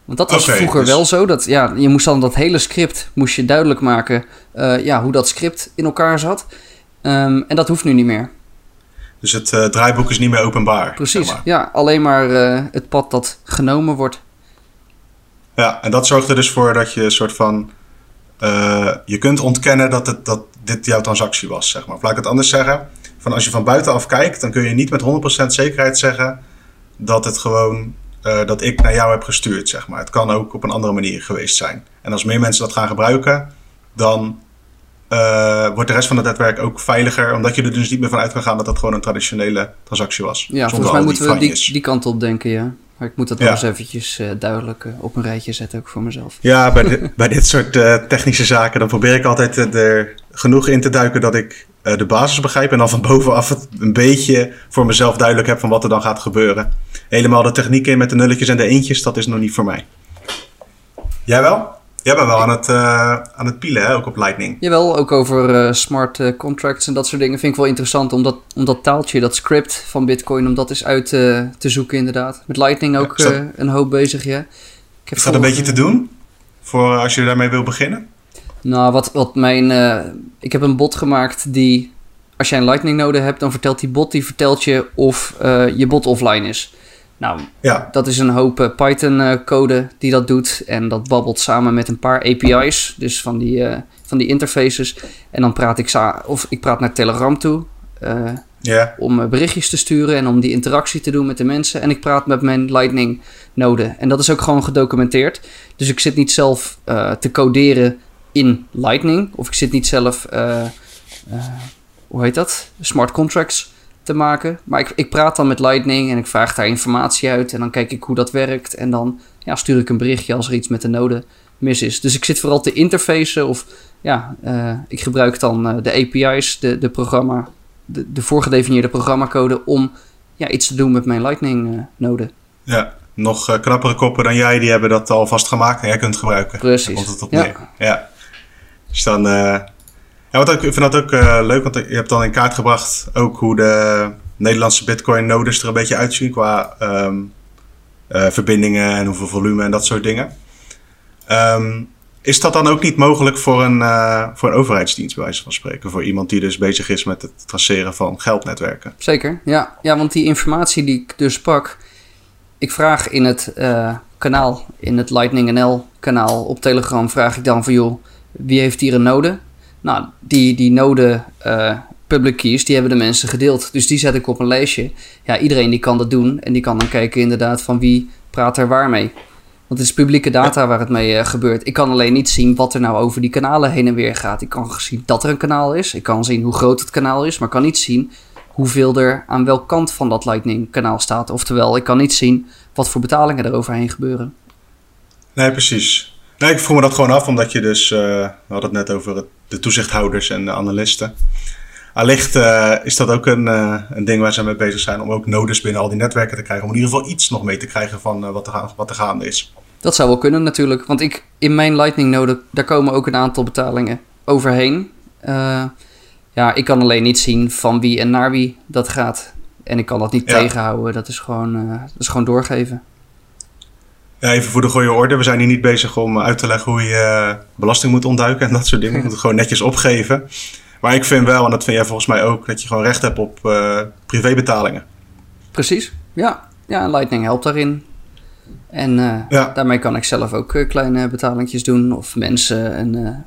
Want dat was vroeger dus... wel zo. Dat, je moest dan dat hele script moest je duidelijk maken hoe dat script in elkaar zat. En dat hoeft nu niet meer. Dus het draaiboek is niet meer openbaar. Precies, zeg maar. Ja. Alleen maar het pad dat genomen wordt. Ja, en dat zorgt er dus voor dat je een soort van... je kunt ontkennen dat dit jouw transactie was, zeg maar. Of laat ik het anders zeggen. Van als je van buitenaf kijkt, dan kun je niet met 100% zekerheid zeggen... dat het gewoon... dat ik naar jou heb gestuurd, zeg maar. Het kan ook op een andere manier geweest zijn. En als meer mensen dat gaan gebruiken, dan wordt de rest van het netwerk ook veiliger, omdat je er dus niet meer van uit kan gaan dat dat gewoon een traditionele transactie was. Ja, volgens mij moeten we die kant op denken, ja. Maar ik moet dat wel eens eventjes duidelijk op een rijtje zetten, ook voor mezelf. Ja, bij dit soort technische zaken, dan probeer ik altijd er genoeg in te duiken dat ik de basis begrijp. En dan van bovenaf het een beetje voor mezelf duidelijk heb van wat er dan gaat gebeuren. Helemaal de techniek in met de nulletjes en de eentjes, dat is nog niet voor mij. Jij wel? Jij bent wel aan het pielen, hè? Ook op Lightning. Jawel, ook over smart contracts en dat soort dingen vind ik wel interessant. Om dat taaltje, dat script van Bitcoin, om dat eens uit te zoeken inderdaad. Met Lightning ook dat een hoop bezig, ja. Is dat een beetje te doen? Voor als je daarmee wil beginnen? Nou, ik heb een bot gemaakt die, als jij een Lightning node hebt, dan vertelt die bot, je of je bot offline is. Nou, dat is een hoop Python-code die dat doet. En dat babbelt samen met een paar API's, dus van die interfaces. En dan praat ik praat naar Telegram toe om berichtjes te sturen en om die interactie te doen met de mensen. En ik praat met mijn Lightning-node. En dat is ook gewoon gedocumenteerd. Dus ik zit niet zelf te coderen in Lightning. Of ik zit niet zelf, smart contracts te maken. Maar ik praat dan met Lightning en ik vraag daar informatie uit en dan kijk ik hoe dat werkt en dan stuur ik een berichtje als er iets met de node mis is. Dus ik zit vooral te interfacen of ik gebruik dan de API's, de voorgedefinieerde programmacode om iets te doen met mijn Lightning node. Ja, nog knappere koppen dan jij, die hebben dat al vast gemaakt en jij kunt gebruiken. Precies. Komt het op neer. Ja. Dus dan... ik vind dat ook leuk, want je hebt dan in kaart gebracht ook hoe de Nederlandse Bitcoin-nodes er een beetje uitzien qua verbindingen en hoeveel volume en dat soort dingen. Is dat dan ook niet mogelijk voor een overheidsdienst, bij wijze van spreken? Voor iemand die dus bezig is met het traceren van geldnetwerken? Zeker, ja want die informatie die ik dus pak, ik vraag in het kanaal, in het Lightning.nl kanaal op Telegram, vraag ik dan van joh, wie heeft hier een node? Nou, die node public keys, die hebben de mensen gedeeld. Dus die zet ik op een lijstje. Ja, iedereen die kan dat doen. En die kan dan kijken inderdaad van wie praat er waar mee. Want het is publieke data waar het mee gebeurt. Ik kan alleen niet zien wat er nou over die kanalen heen en weer gaat. Ik kan zien dat er een kanaal is. Ik kan zien hoe groot het kanaal is. Maar ik kan niet zien hoeveel er aan welk kant van dat Lightning kanaal staat. Oftewel, ik kan niet zien wat voor betalingen er overheen gebeuren. Nee, precies. Nee, ik vroeg me dat gewoon af, omdat je dus... we hadden het net over de toezichthouders en de analisten. Allicht is dat ook een ding waar ze mee bezig zijn, om ook nodes binnen al die netwerken te krijgen. Om in ieder geval iets nog mee te krijgen van wat er gaande is. Dat zou wel kunnen natuurlijk. Want in mijn Lightning-node, daar komen ook een aantal betalingen overheen. Ik kan alleen niet zien van wie en naar wie dat gaat. En ik kan dat niet tegenhouden. Dat is gewoon doorgeven. Ja, even voor de goede orde. We zijn hier niet bezig om uit te leggen hoe je belasting moet ontduiken en dat soort dingen. Je moet het gewoon netjes opgeven. Maar ik vind wel, en dat vind jij volgens mij ook, dat je gewoon recht hebt op privébetalingen. Precies, ja. Lightning helpt daarin. En daarmee kan ik zelf ook kleine betalingjes doen. Of mensen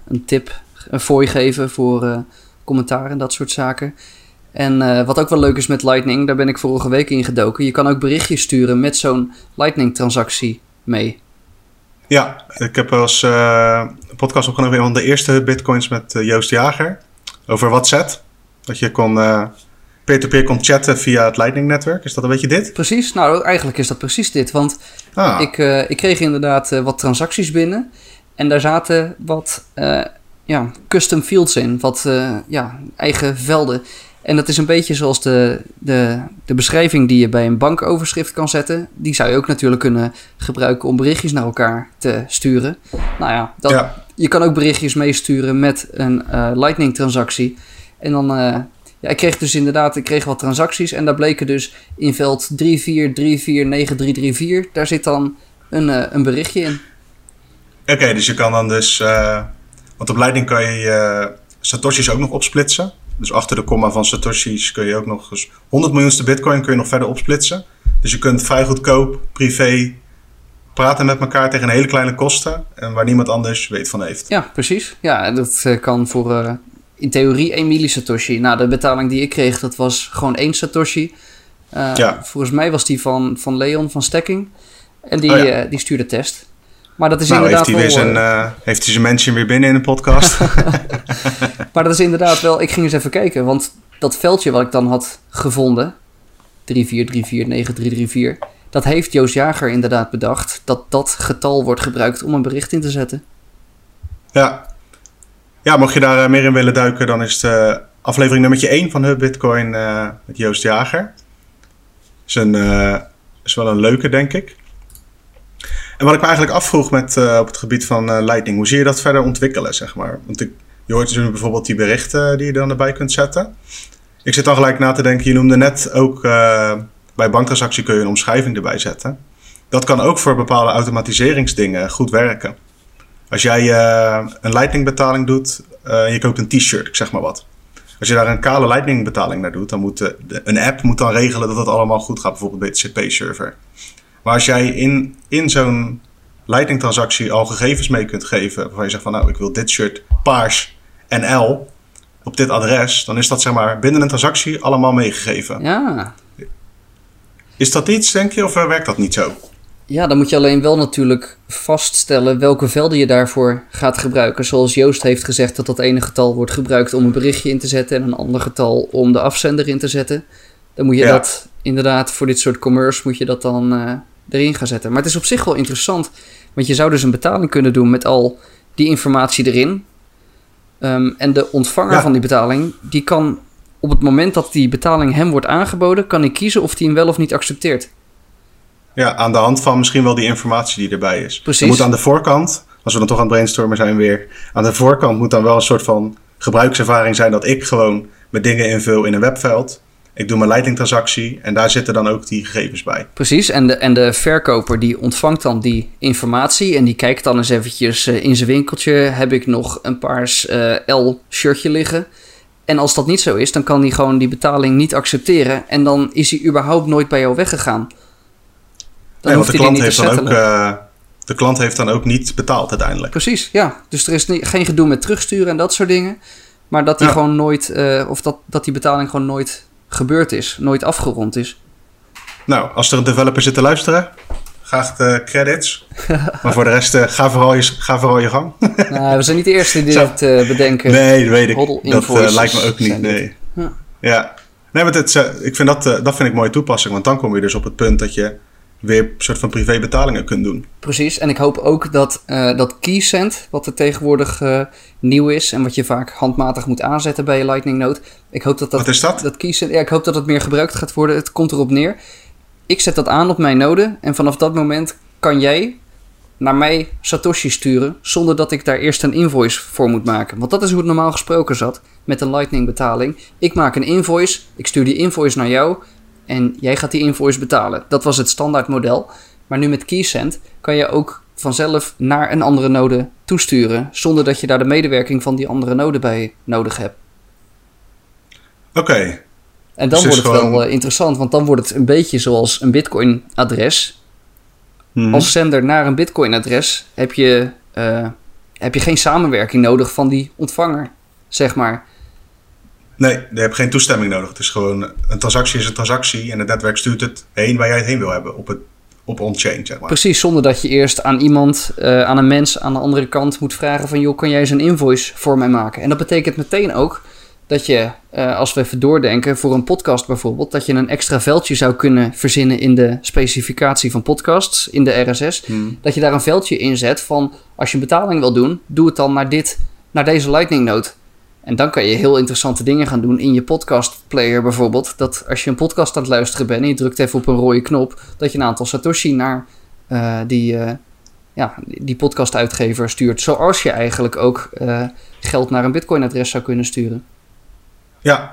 een tip, een fooi geven voor commentaar en dat soort zaken. En wat ook wel leuk is met Lightning, daar ben ik vorige week in gedoken. Je kan ook berichtjes sturen met zo'n Lightning-transactie mee. Ja, ik heb als een podcast opgenomen, een van de eerste bitcoins met Joost Jager over WhatsApp. Dat je kon peer-to-peer kon chatten via het Lightning-netwerk. Is dat een beetje dit? Precies, nou eigenlijk is dat precies dit. Want ik kreeg inderdaad wat transacties binnen en daar zaten wat custom fields in, wat eigen velden. En dat is een beetje zoals de beschrijving die je bij een bankoverschrift kan zetten. Die zou je ook natuurlijk kunnen gebruiken om berichtjes naar elkaar te sturen. Nou ja, je kan ook berichtjes meesturen met een Lightning-transactie. En dan, ik kreeg wat transacties. En daar bleken dus in veld 34349334, daar zit dan een berichtje in. Oké, dus je kan dan want op Lightning kan je satoshis ook nog opsplitsen. Dus achter de komma van satoshis kun je ook nog eens 100 miljoenste bitcoin kun je nog verder opsplitsen. Dus je kunt vrij goedkoop, privé praten met elkaar tegen een hele kleine kosten. En waar niemand anders weet van heeft. Ja, precies. Ja, dat kan voor in theorie 1 millisatoshi. Nou, de betaling die ik kreeg, dat was gewoon 1 satoshi. Volgens mij was die van Leon van Stekking. En die, die stuurde test. Maar dat is inderdaad heeft hij zijn mention weer binnen in de podcast? Maar dat is inderdaad wel... Ik ging eens even kijken, want dat veldje wat ik dan had gevonden... 343493334... dat heeft Joost Jager inderdaad bedacht... dat dat getal wordt gebruikt om een bericht in te zetten. Ja. Ja, mocht je daar meer in willen duiken... dan is het aflevering nummertje 1 van Hub Bitcoin... met Joost Jager. Is wel een leuke, denk ik. En wat ik me eigenlijk afvroeg met, op het gebied van Lightning... hoe zie je dat verder ontwikkelen, zeg maar? Want je hoort nu bijvoorbeeld die berichten die je dan erbij kunt zetten. Ik zit dan gelijk na te denken, je noemde net ook... bij banktransactie kun je een omschrijving erbij zetten. Dat kan ook voor bepaalde automatiseringsdingen goed werken. Als jij een Lightning betaling doet... je koopt een t-shirt, ik zeg maar wat. Als je daar een kale Lightning betaling naar doet... dan moet een app moet dan regelen dat dat allemaal goed gaat. Bijvoorbeeld bij de CP-server. Maar als jij in zo'n Lightning-transactie al gegevens mee kunt geven... waarvan je zegt van nou, ik wil dit shirt paars NL op dit adres... dan is dat zeg maar binnen een transactie allemaal meegegeven. Ja. Is dat iets, denk je, of werkt dat niet zo? Ja, dan moet je alleen wel natuurlijk vaststellen welke velden je daarvoor gaat gebruiken. Zoals Joost heeft gezegd, dat ene getal wordt gebruikt om een berichtje in te zetten... en een ander getal om de afzender in te zetten. Dan moet je dat inderdaad voor dit soort commerce moet je dat dan... erin gaan zetten. Maar het is op zich wel interessant, want je zou dus een betaling kunnen doen met al die informatie erin. En de ontvanger van die betaling, die kan op het moment dat die betaling hem wordt aangeboden, kan hij kiezen of hij hem wel of niet accepteert. Ja, aan de hand van misschien wel die informatie die erbij is. Precies. Moet aan de voorkant, als we dan toch aan het brainstormen zijn weer, aan de voorkant moet dan wel een soort van gebruikservaring zijn dat ik gewoon mijn dingen invul in een webveld. Ik doe mijn Lightning-transactie en daar zitten dan ook die gegevens bij. Precies, en de verkoper die ontvangt dan die informatie... en die kijkt dan eens eventjes in zijn winkeltje... heb ik nog een paars L-shirtje liggen. En als dat niet zo is, dan kan hij gewoon die betaling niet accepteren... en dan is hij überhaupt nooit bij jou weggegaan. Dan hoeft hij die niet te settelen. De klant heeft dan ook niet betaald uiteindelijk. Precies, ja. Dus er is geen gedoe met terugsturen en dat soort dingen. Maar dat hij gewoon nooit... of dat die betaling gewoon nooit... gebeurd is, nooit afgerond is. Nou, als er een developer zit te luisteren, graag de credits. Maar voor de rest, ga vooral je gang. Nou, we zijn niet de eerste die dit bedenken. Nee, dat weet ik. Dat lijkt me ook niet. Nee. Ja. Ja. Nee, maar ik vind dat vind ik mooie toepassing. Want dan kom je dus op het punt dat je weer een soort van privébetalingen kunt doen. Precies, en ik hoop ook dat KeySend, wat er tegenwoordig nieuw is... en wat je vaak handmatig moet aanzetten bij je Lightning Node... Ik hoop dat wat is dat? Dat KeySend, ik hoop dat het meer gebruikt gaat worden. Het komt erop neer. Ik zet dat aan op mijn node... en vanaf dat moment kan jij naar mij Satoshi sturen... zonder dat ik daar eerst een invoice voor moet maken. Want dat is hoe het normaal gesproken zat met een Lightning betaling. Ik maak een invoice, ik stuur die invoice naar jou... en jij gaat die invoice betalen. Dat was het standaard model. Maar nu met KeySend kan je ook vanzelf naar een andere node toesturen... zonder dat je daar de medewerking van die andere node bij nodig hebt. Oké. En dan wordt het gewoon... wel interessant... want dan wordt het een beetje zoals een Bitcoin-adres. Mm-hmm. Als zender naar een Bitcoin-adres heb je geen samenwerking nodig van die ontvanger, zeg maar... Nee, je hebt geen toestemming nodig. Het is gewoon, een transactie is een transactie... en het netwerk stuurt het heen waar jij het heen wil hebben... op on-chain, zeg maar. Precies, zonder dat je eerst aan iemand, aan een mens... aan de andere kant moet vragen van... joh, kan jij eens een invoice voor mij maken? En dat betekent meteen ook dat je, als we even doordenken... voor een podcast bijvoorbeeld... dat je een extra veldje zou kunnen verzinnen... in de specificatie van podcasts, in de RSS... dat je daar een veldje in zet van... als je een betaling wil doen, doe het dan naar deze Lightning Node... En dan kan je heel interessante dingen gaan doen in je podcastplayer bijvoorbeeld. Dat als je een podcast aan het luisteren bent en je drukt even op een rode knop... dat je een aantal Satoshi naar die podcastuitgever stuurt. Zoals je eigenlijk ook geld naar een Bitcoin-adres zou kunnen sturen. Ja,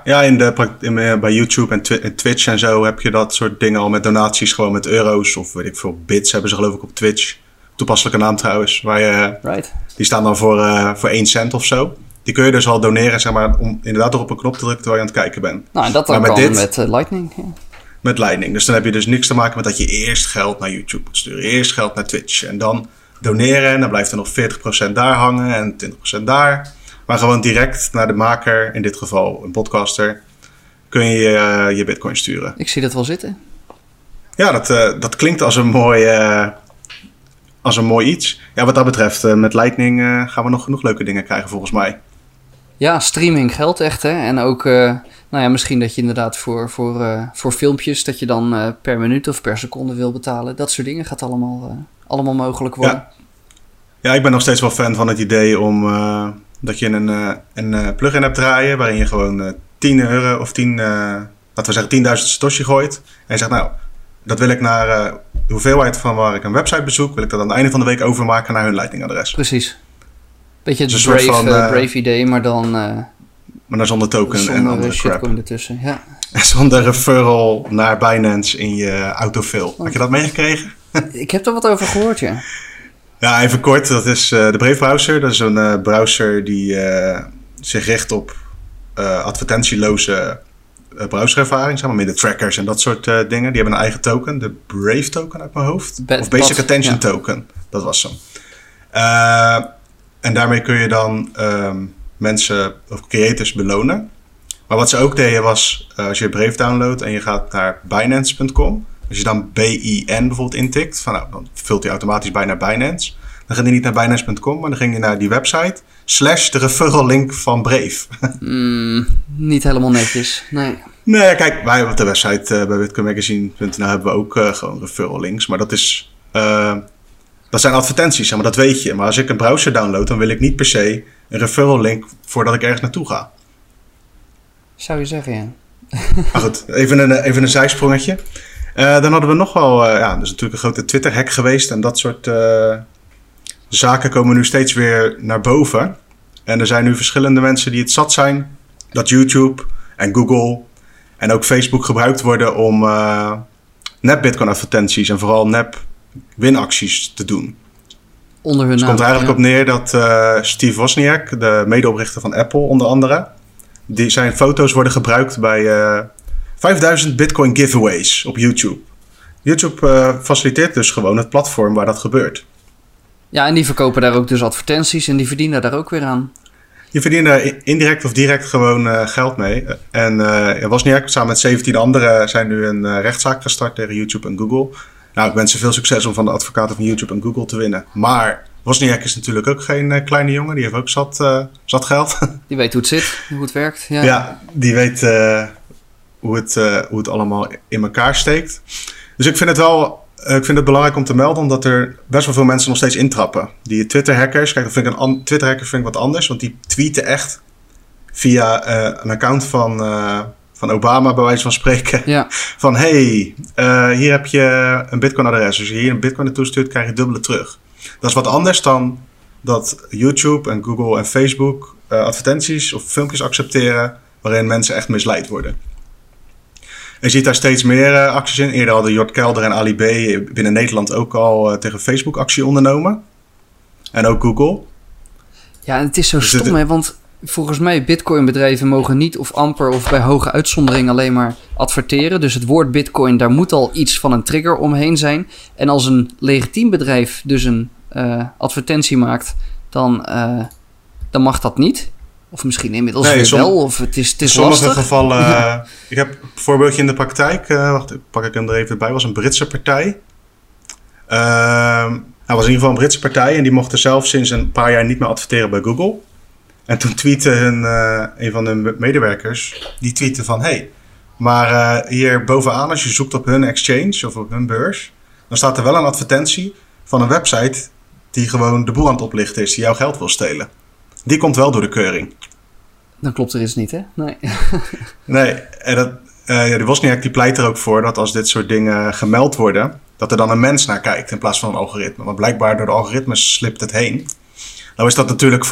bij YouTube en Twitch en zo heb je dat soort dingen al met donaties. Gewoon met euro's of weet ik veel, bits hebben ze geloof ik op Twitch. Toepasselijke naam trouwens. Waar je, die staan dan voor 1 cent of zo. Die kun je dus al doneren, zeg maar, om inderdaad toch op een knop te drukken terwijl je aan het kijken bent. Nou, en dat dan met Lightning. Ja. Met Lightning. Dus dan heb je dus niks te maken met dat je eerst geld naar YouTube moet sturen. Eerst geld naar Twitch. En dan doneren. En dan blijft er nog 40% daar hangen en 20% daar. Maar gewoon direct naar de maker, in dit geval een podcaster, kun je je bitcoin sturen. Ik zie dat wel zitten. Ja, dat klinkt als een mooi iets. Ja, wat dat betreft, met Lightning gaan we nog genoeg leuke dingen krijgen volgens mij. Ja, streaming geldt echt, hè. En ook, nou ja, misschien dat je inderdaad voor filmpjes, dat je dan per minuut of per seconde wil betalen. Dat soort dingen gaat allemaal mogelijk worden. Ja, ik ben nog steeds wel fan van het idee om dat je een plugin hebt draaien waarin je gewoon 10 euro of 10, laten we zeggen 10.000 satoshi gooit. En je zegt, nou, dat wil ik naar de hoeveelheid van waar ik een website bezoek, wil ik dat aan het einde van de week overmaken naar hun Lightning-adres. Precies. Beetje het Brave idee, maar dan zonder token zonder en andere shitcoin ertussen. Ja. En zonder referral naar Binance in je autofill. Had je dat meegekregen? Ik heb er wat over gehoord, ja. Ja, even kort. Dat is de Brave browser. Dat is een browser die zich richt op advertentieloze browserervaring. Zeg maar, midden trackers en dat soort dingen. Die hebben een eigen token. De Brave token uit mijn hoofd. Of Basic Attention Token. Dat was hem. En daarmee kun je dan mensen of creators belonen. Maar wat ze ook deden was, als je Brave downloadt en je gaat naar Binance.com. Als je dan BIN bijvoorbeeld intikt, dan vult hij automatisch bij naar Binance. Dan ging hij niet naar Binance.com, maar dan ging hij naar die website / de referral link van Brave. Niet helemaal netjes, nee. Nee, kijk, wij op de website bij bitcoinmagazine.nl hebben we ook gewoon referral links. Maar dat is... dat zijn advertenties, maar dat weet je. Maar als ik een browser download, dan wil ik niet per se een referral link voordat ik ergens naartoe ga. Zou je zeggen, ja. Maar goed, even een zijsprongetje. Dan hadden we nog wel... dat is natuurlijk een grote Twitter-hack geweest. En dat soort zaken komen nu steeds weer naar boven. En er zijn nu verschillende mensen die het zat zijn dat YouTube en Google en ook Facebook gebruikt worden om nep-Bitcoin-advertenties en vooral nep winacties te doen. Onder hun naam. Het komt eigenlijk op neer dat Steve Wozniak, de medeoprichter van Apple onder andere, die zijn foto's worden gebruikt bij 5000 bitcoin giveaways op YouTube. YouTube faciliteert dus gewoon het platform waar dat gebeurt. Ja, en die verkopen daar ook dus advertenties en die verdienen daar ook weer aan. Je verdient daar indirect of direct gewoon geld mee. En Wozniak samen met 17 anderen zijn nu een rechtszaak gestart tegen YouTube en Google. Nou, ik wens ze veel succes om van de advocaten van YouTube en Google te winnen. Maar Wozniak is natuurlijk ook geen kleine jongen. Die heeft ook zat geld. Die weet hoe het zit, hoe het werkt. Ja, die weet hoe het allemaal in elkaar steekt. Dus ik vind het belangrijk om te melden, omdat er best wel veel mensen nog steeds intrappen. Die Twitter-hackers, kijk, dat vind ik Twitter-hacker wat anders. Want die tweeten echt via een account van Obama bij wijze van spreken. Ja. Van hey, hier heb je een bitcoin-adres. Als je hier een bitcoin naartoe stuurt, krijg je dubbele terug. Dat is wat anders dan dat YouTube en Google en Facebook advertenties of filmpjes accepteren waarin mensen echt misleid worden. Je ziet daar steeds meer acties in. Eerder hadden Jort Kelder en Ali B binnen Nederland ook al tegen Facebook actie ondernomen. En ook Google. Ja, en het is zo dus stom, hè, want volgens mij, bitcoinbedrijven mogen niet of amper of bij hoge uitzondering alleen maar adverteren. Dus het woord bitcoin, daar moet al iets van een trigger omheen zijn. En als een legitiem bedrijf dus een advertentie maakt, dan mag dat niet. Of misschien inmiddels wel, of het is in sommige lastig. Gevallen, ik heb een voorbeeldje in de praktijk. Wacht, pak ik hem er even bij. Was een Britse partij. Hij was in ieder geval een Britse partij en die mochten zelf sinds een paar jaar niet meer adverteren bij Google. En toen tweette een van hun medewerkers, die tweette van... hey, maar hier bovenaan, als je zoekt op hun exchange of op hun beurs, dan staat er wel een advertentie van een website die gewoon de boel aan het oplichten is, die jouw geld wil stelen. Die komt wel door de keuring. Dan klopt er iets niet, hè? Nee. Nee, en die Wozniak die pleit er ook voor dat als dit soort dingen gemeld worden, dat er dan een mens naar kijkt in plaats van een algoritme. Want blijkbaar door de algoritmes slipt het heen. Nou is dat natuurlijk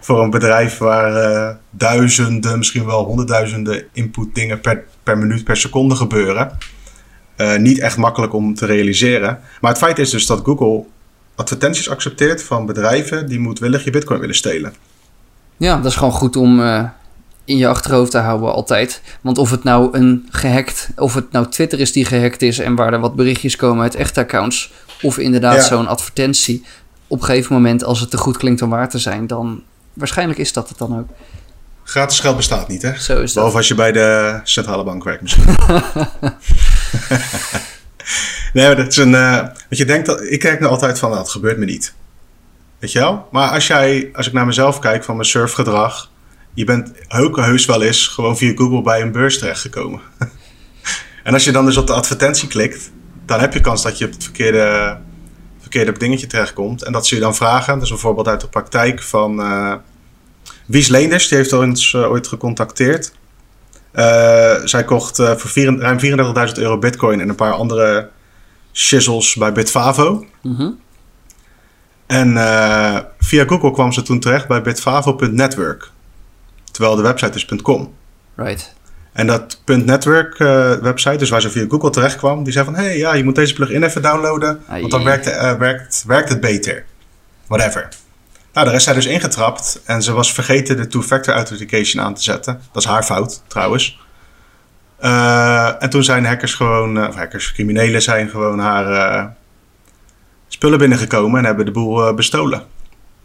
voor een bedrijf waar duizenden, misschien wel honderdduizenden input dingen per minuut, per seconde gebeuren. Niet echt makkelijk om te realiseren. Maar het feit is dus dat Google advertenties accepteert van bedrijven die moedwillig je bitcoin willen stelen. Ja, dat is gewoon goed om in je achterhoofd te houden altijd. Want of het nou Twitter is die gehackt is en waar er wat berichtjes komen uit echte accounts, of inderdaad zo'n advertentie, op een gegeven moment, als het te goed klinkt om waar te zijn, dan waarschijnlijk is dat het dan ook. Gratis geld bestaat niet, hè? Zo is dat. Behalve als je bij de centrale bank werkt misschien. Nee, maar dat is een... want je denkt dat... Ik kijk nou altijd van, dat gebeurt me niet. Weet je wel? Maar als ik naar mezelf kijk van mijn surfgedrag... Je bent heus wel eens gewoon via Google bij een beurs terechtgekomen. En als je dan dus op de advertentie klikt... Dan heb je kans dat je op het verkeerde dingetje terechtkomt. En dat ze je dan vragen. Dat is een voorbeeld uit de praktijk van... Wies Leenders, die heeft ons ooit gecontacteerd. Zij kocht voor ruim €34.000 bitcoin en een paar andere shizzles bij Bitvavo. Mm-hmm. En via Google kwam ze toen terecht bij bitvavo.network. Terwijl de website is .com. Right. En dat .network website, dus waar ze via Google terecht kwam, die zei van, hey, ja, je moet deze plugin even downloaden, want dan werkt het beter. Whatever. Nou, daar is zij dus ingetrapt en ze was vergeten de two-factor authentication aan te zetten. Dat is haar fout, trouwens. En toen zijn criminelen zijn gewoon haar spullen binnengekomen en hebben de boel bestolen.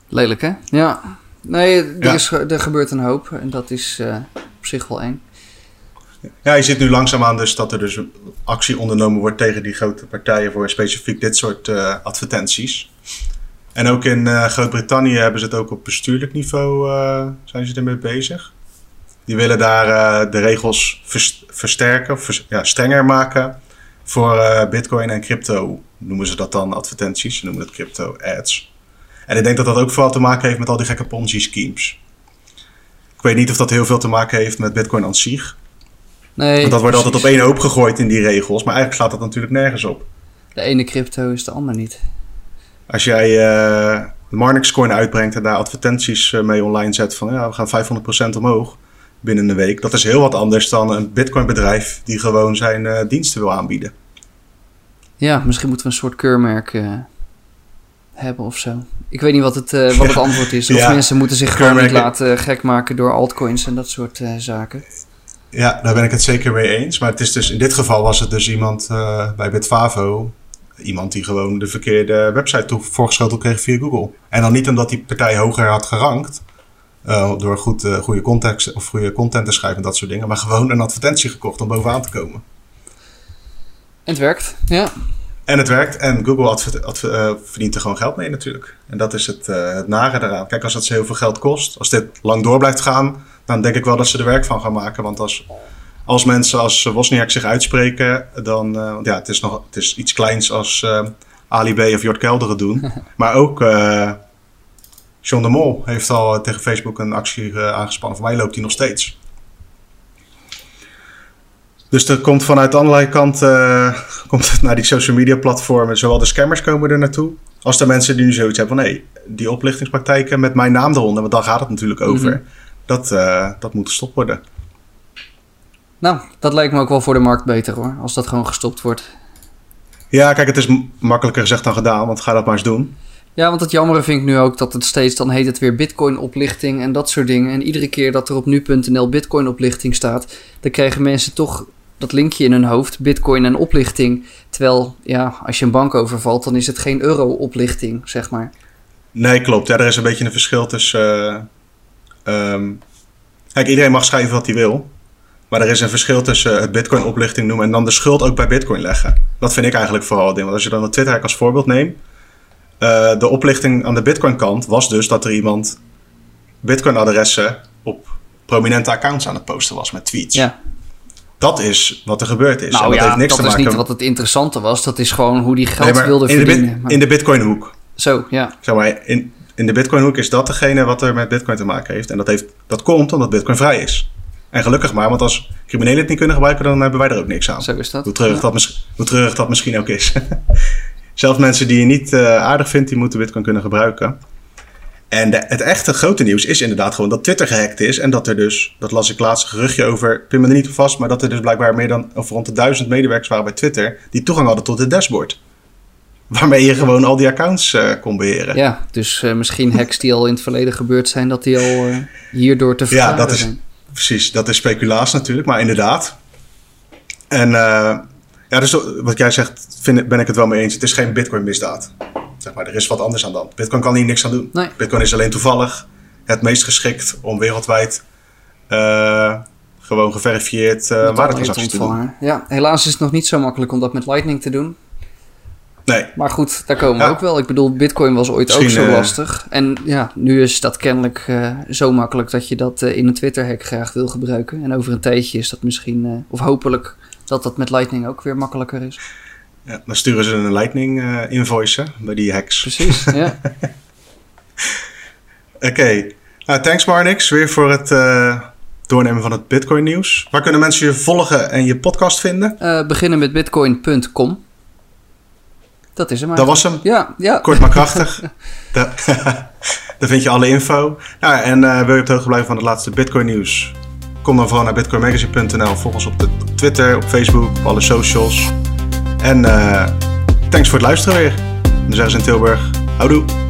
Lelijk, hè? Ja. Nee, er gebeurt een hoop en dat is op zich wel eng. Ja, je ziet nu langzaamaan dus dat er dus actie ondernomen wordt tegen die grote partijen voor specifiek dit soort advertenties. En ook in Groot-Brittannië hebben ze het ook op bestuurlijk niveau, zijn ze ermee bezig. Die willen daar de regels versterken, strenger maken voor bitcoin en crypto. Noemen ze dat dan advertenties, ze noemen het crypto ads. En ik denk dat dat ook vooral te maken heeft met al die gekke Ponzi-schemes. Ik weet niet of dat heel veel te maken heeft met bitcoin aan zich. Nee, want dat wordt altijd op één hoop gegooid in die regels, maar eigenlijk slaat dat natuurlijk nergens op. De ene crypto is de ander niet. Als jij Marnix coin uitbrengt en daar advertenties mee online zet van ja, we gaan 500% omhoog binnen een week. Dat is heel wat anders dan een bitcoinbedrijf die gewoon zijn diensten wil aanbieden. Ja, misschien moeten we een soort keurmerk hebben of zo. Ik weet niet wat het antwoord is. Of mensen moeten zich gewoon niet laten gek maken door altcoins en dat soort zaken. Ja, daar ben ik het zeker mee eens. Maar het is dus, in dit geval was het dus iemand bij Bitvavo... Iemand die gewoon de verkeerde website voorgeschoteld kreeg via Google. En dan niet omdat die partij hoger had gerankt. Door goede context of goede content te schrijven en dat soort dingen. Maar gewoon een advertentie gekocht om bovenaan te komen. En het werkt, ja. En het werkt. En Google verdient er gewoon geld mee natuurlijk. En dat is het nare daaraan. Kijk, als dat ze heel veel geld kost. Als dit lang door blijft gaan. Dan denk ik wel dat ze er werk van gaan maken. Want als mensen als Wozniak zich uitspreken, dan... het is iets kleins als Ali B of Jort Kelder het doen. Maar ook John de Mol heeft al tegen Facebook een actie aangespannen. Voor mij loopt die nog steeds. Dus er komt vanuit allerlei kanten... komt het naar die social media platformen. Zowel de scammers komen er naartoe. Als de mensen die nu zoiets hebben van... Hey, die oplichtingspraktijken met mijn naam eronder. Want daar gaat het natuurlijk over. Mm-hmm. Dat moet gestopt worden. Nou, dat lijkt me ook wel voor de markt beter hoor, als dat gewoon gestopt wordt. Ja, kijk, het is makkelijker gezegd dan gedaan, want ga dat maar eens doen. Ja, want het jammere vind ik nu ook dat het steeds, dan heet het weer bitcoin-oplichting en dat soort dingen. En iedere keer dat er op nu.nl bitcoin-oplichting staat, dan krijgen mensen toch dat linkje in hun hoofd, bitcoin en oplichting. Terwijl, ja, als je een bank overvalt, dan is het geen euro-oplichting, zeg maar. Nee, klopt. Ja, er is een beetje een verschil tussen... Kijk, iedereen mag schrijven wat hij wil. Maar er is een verschil tussen het bitcoin-oplichting noemen en dan de schuld ook bij bitcoin leggen. Dat vind ik eigenlijk vooral het ding. Want als je dan het Twitter als voorbeeld neemt. De oplichting aan de bitcoin-kant was dus dat er iemand bitcoin-adressen op prominente accounts aan het posten was met tweets. Ja. Dat is wat er gebeurd is. Nou, en dat heeft niks te maken. Dat is niet wat het interessante was. Dat is gewoon hoe die geld wilde verdienen. In de bitcoin-hoek. Zo, ja. Zeg maar, in de bitcoin-hoek is dat degene wat er met bitcoin te maken heeft. En dat komt omdat bitcoin vrij is. En gelukkig maar, want als criminelen het niet kunnen gebruiken, dan hebben wij er ook niks aan. Zo is dat. Hoe treurig dat misschien ook is. Zelfs mensen die je niet aardig vindt, die moeten bitcoin kunnen gebruiken. En het echte grote nieuws is inderdaad gewoon dat Twitter gehackt is. En dat er dus, dat las ik laatst een geruchtje over, pin me er niet op vast, maar dat er dus blijkbaar meer dan rond de 1000 medewerkers waren bij Twitter die toegang hadden tot het dashboard. Waarmee je gewoon al die accounts kon beheren. Ja, dus misschien hacks die al in het verleden gebeurd zijn, dat die al hierdoor te verklaren zijn. Precies, dat is speculatie natuurlijk, maar inderdaad. En dus wat jij zegt, ben ik het wel mee eens. Het is geen bitcoin-misdaad. Zeg maar, er is wat anders aan dan. Bitcoin kan hier niks aan doen. Nee. Bitcoin is alleen toevallig het meest geschikt om wereldwijd gewoon geverifieerd waardetransacties te doen. Ja, helaas is het nog niet zo makkelijk om dat met Lightning te doen. Nee. Maar goed, daar komen we ook wel. Ik bedoel, Bitcoin was ooit ook zo lastig. En ja, nu is dat kennelijk zo makkelijk dat je dat in een Twitter-hack graag wil gebruiken. En over een tijdje is dat misschien, of hopelijk, dat dat met Lightning ook weer makkelijker is. Ja, dan sturen ze een Lightning-invoice bij die hacks. Precies, ja. Oké. Nou, thanks Marnix weer voor het doornemen van het Bitcoin nieuws. Waar kunnen mensen je volgen en je podcast vinden? Beginnen met bitcoin.com. Dat is hem eigenlijk. Dat was hem. Ja. Kort maar krachtig. Daar vind je alle info. Nou, en wil je op de hoogte blijven van het laatste Bitcoin nieuws? Kom dan vooral naar bitcoinmagazine.nl. Volg ons op Twitter, op Facebook, op alle socials. En thanks voor het luisteren weer. Dan zeggen ze in Tilburg, houdoe.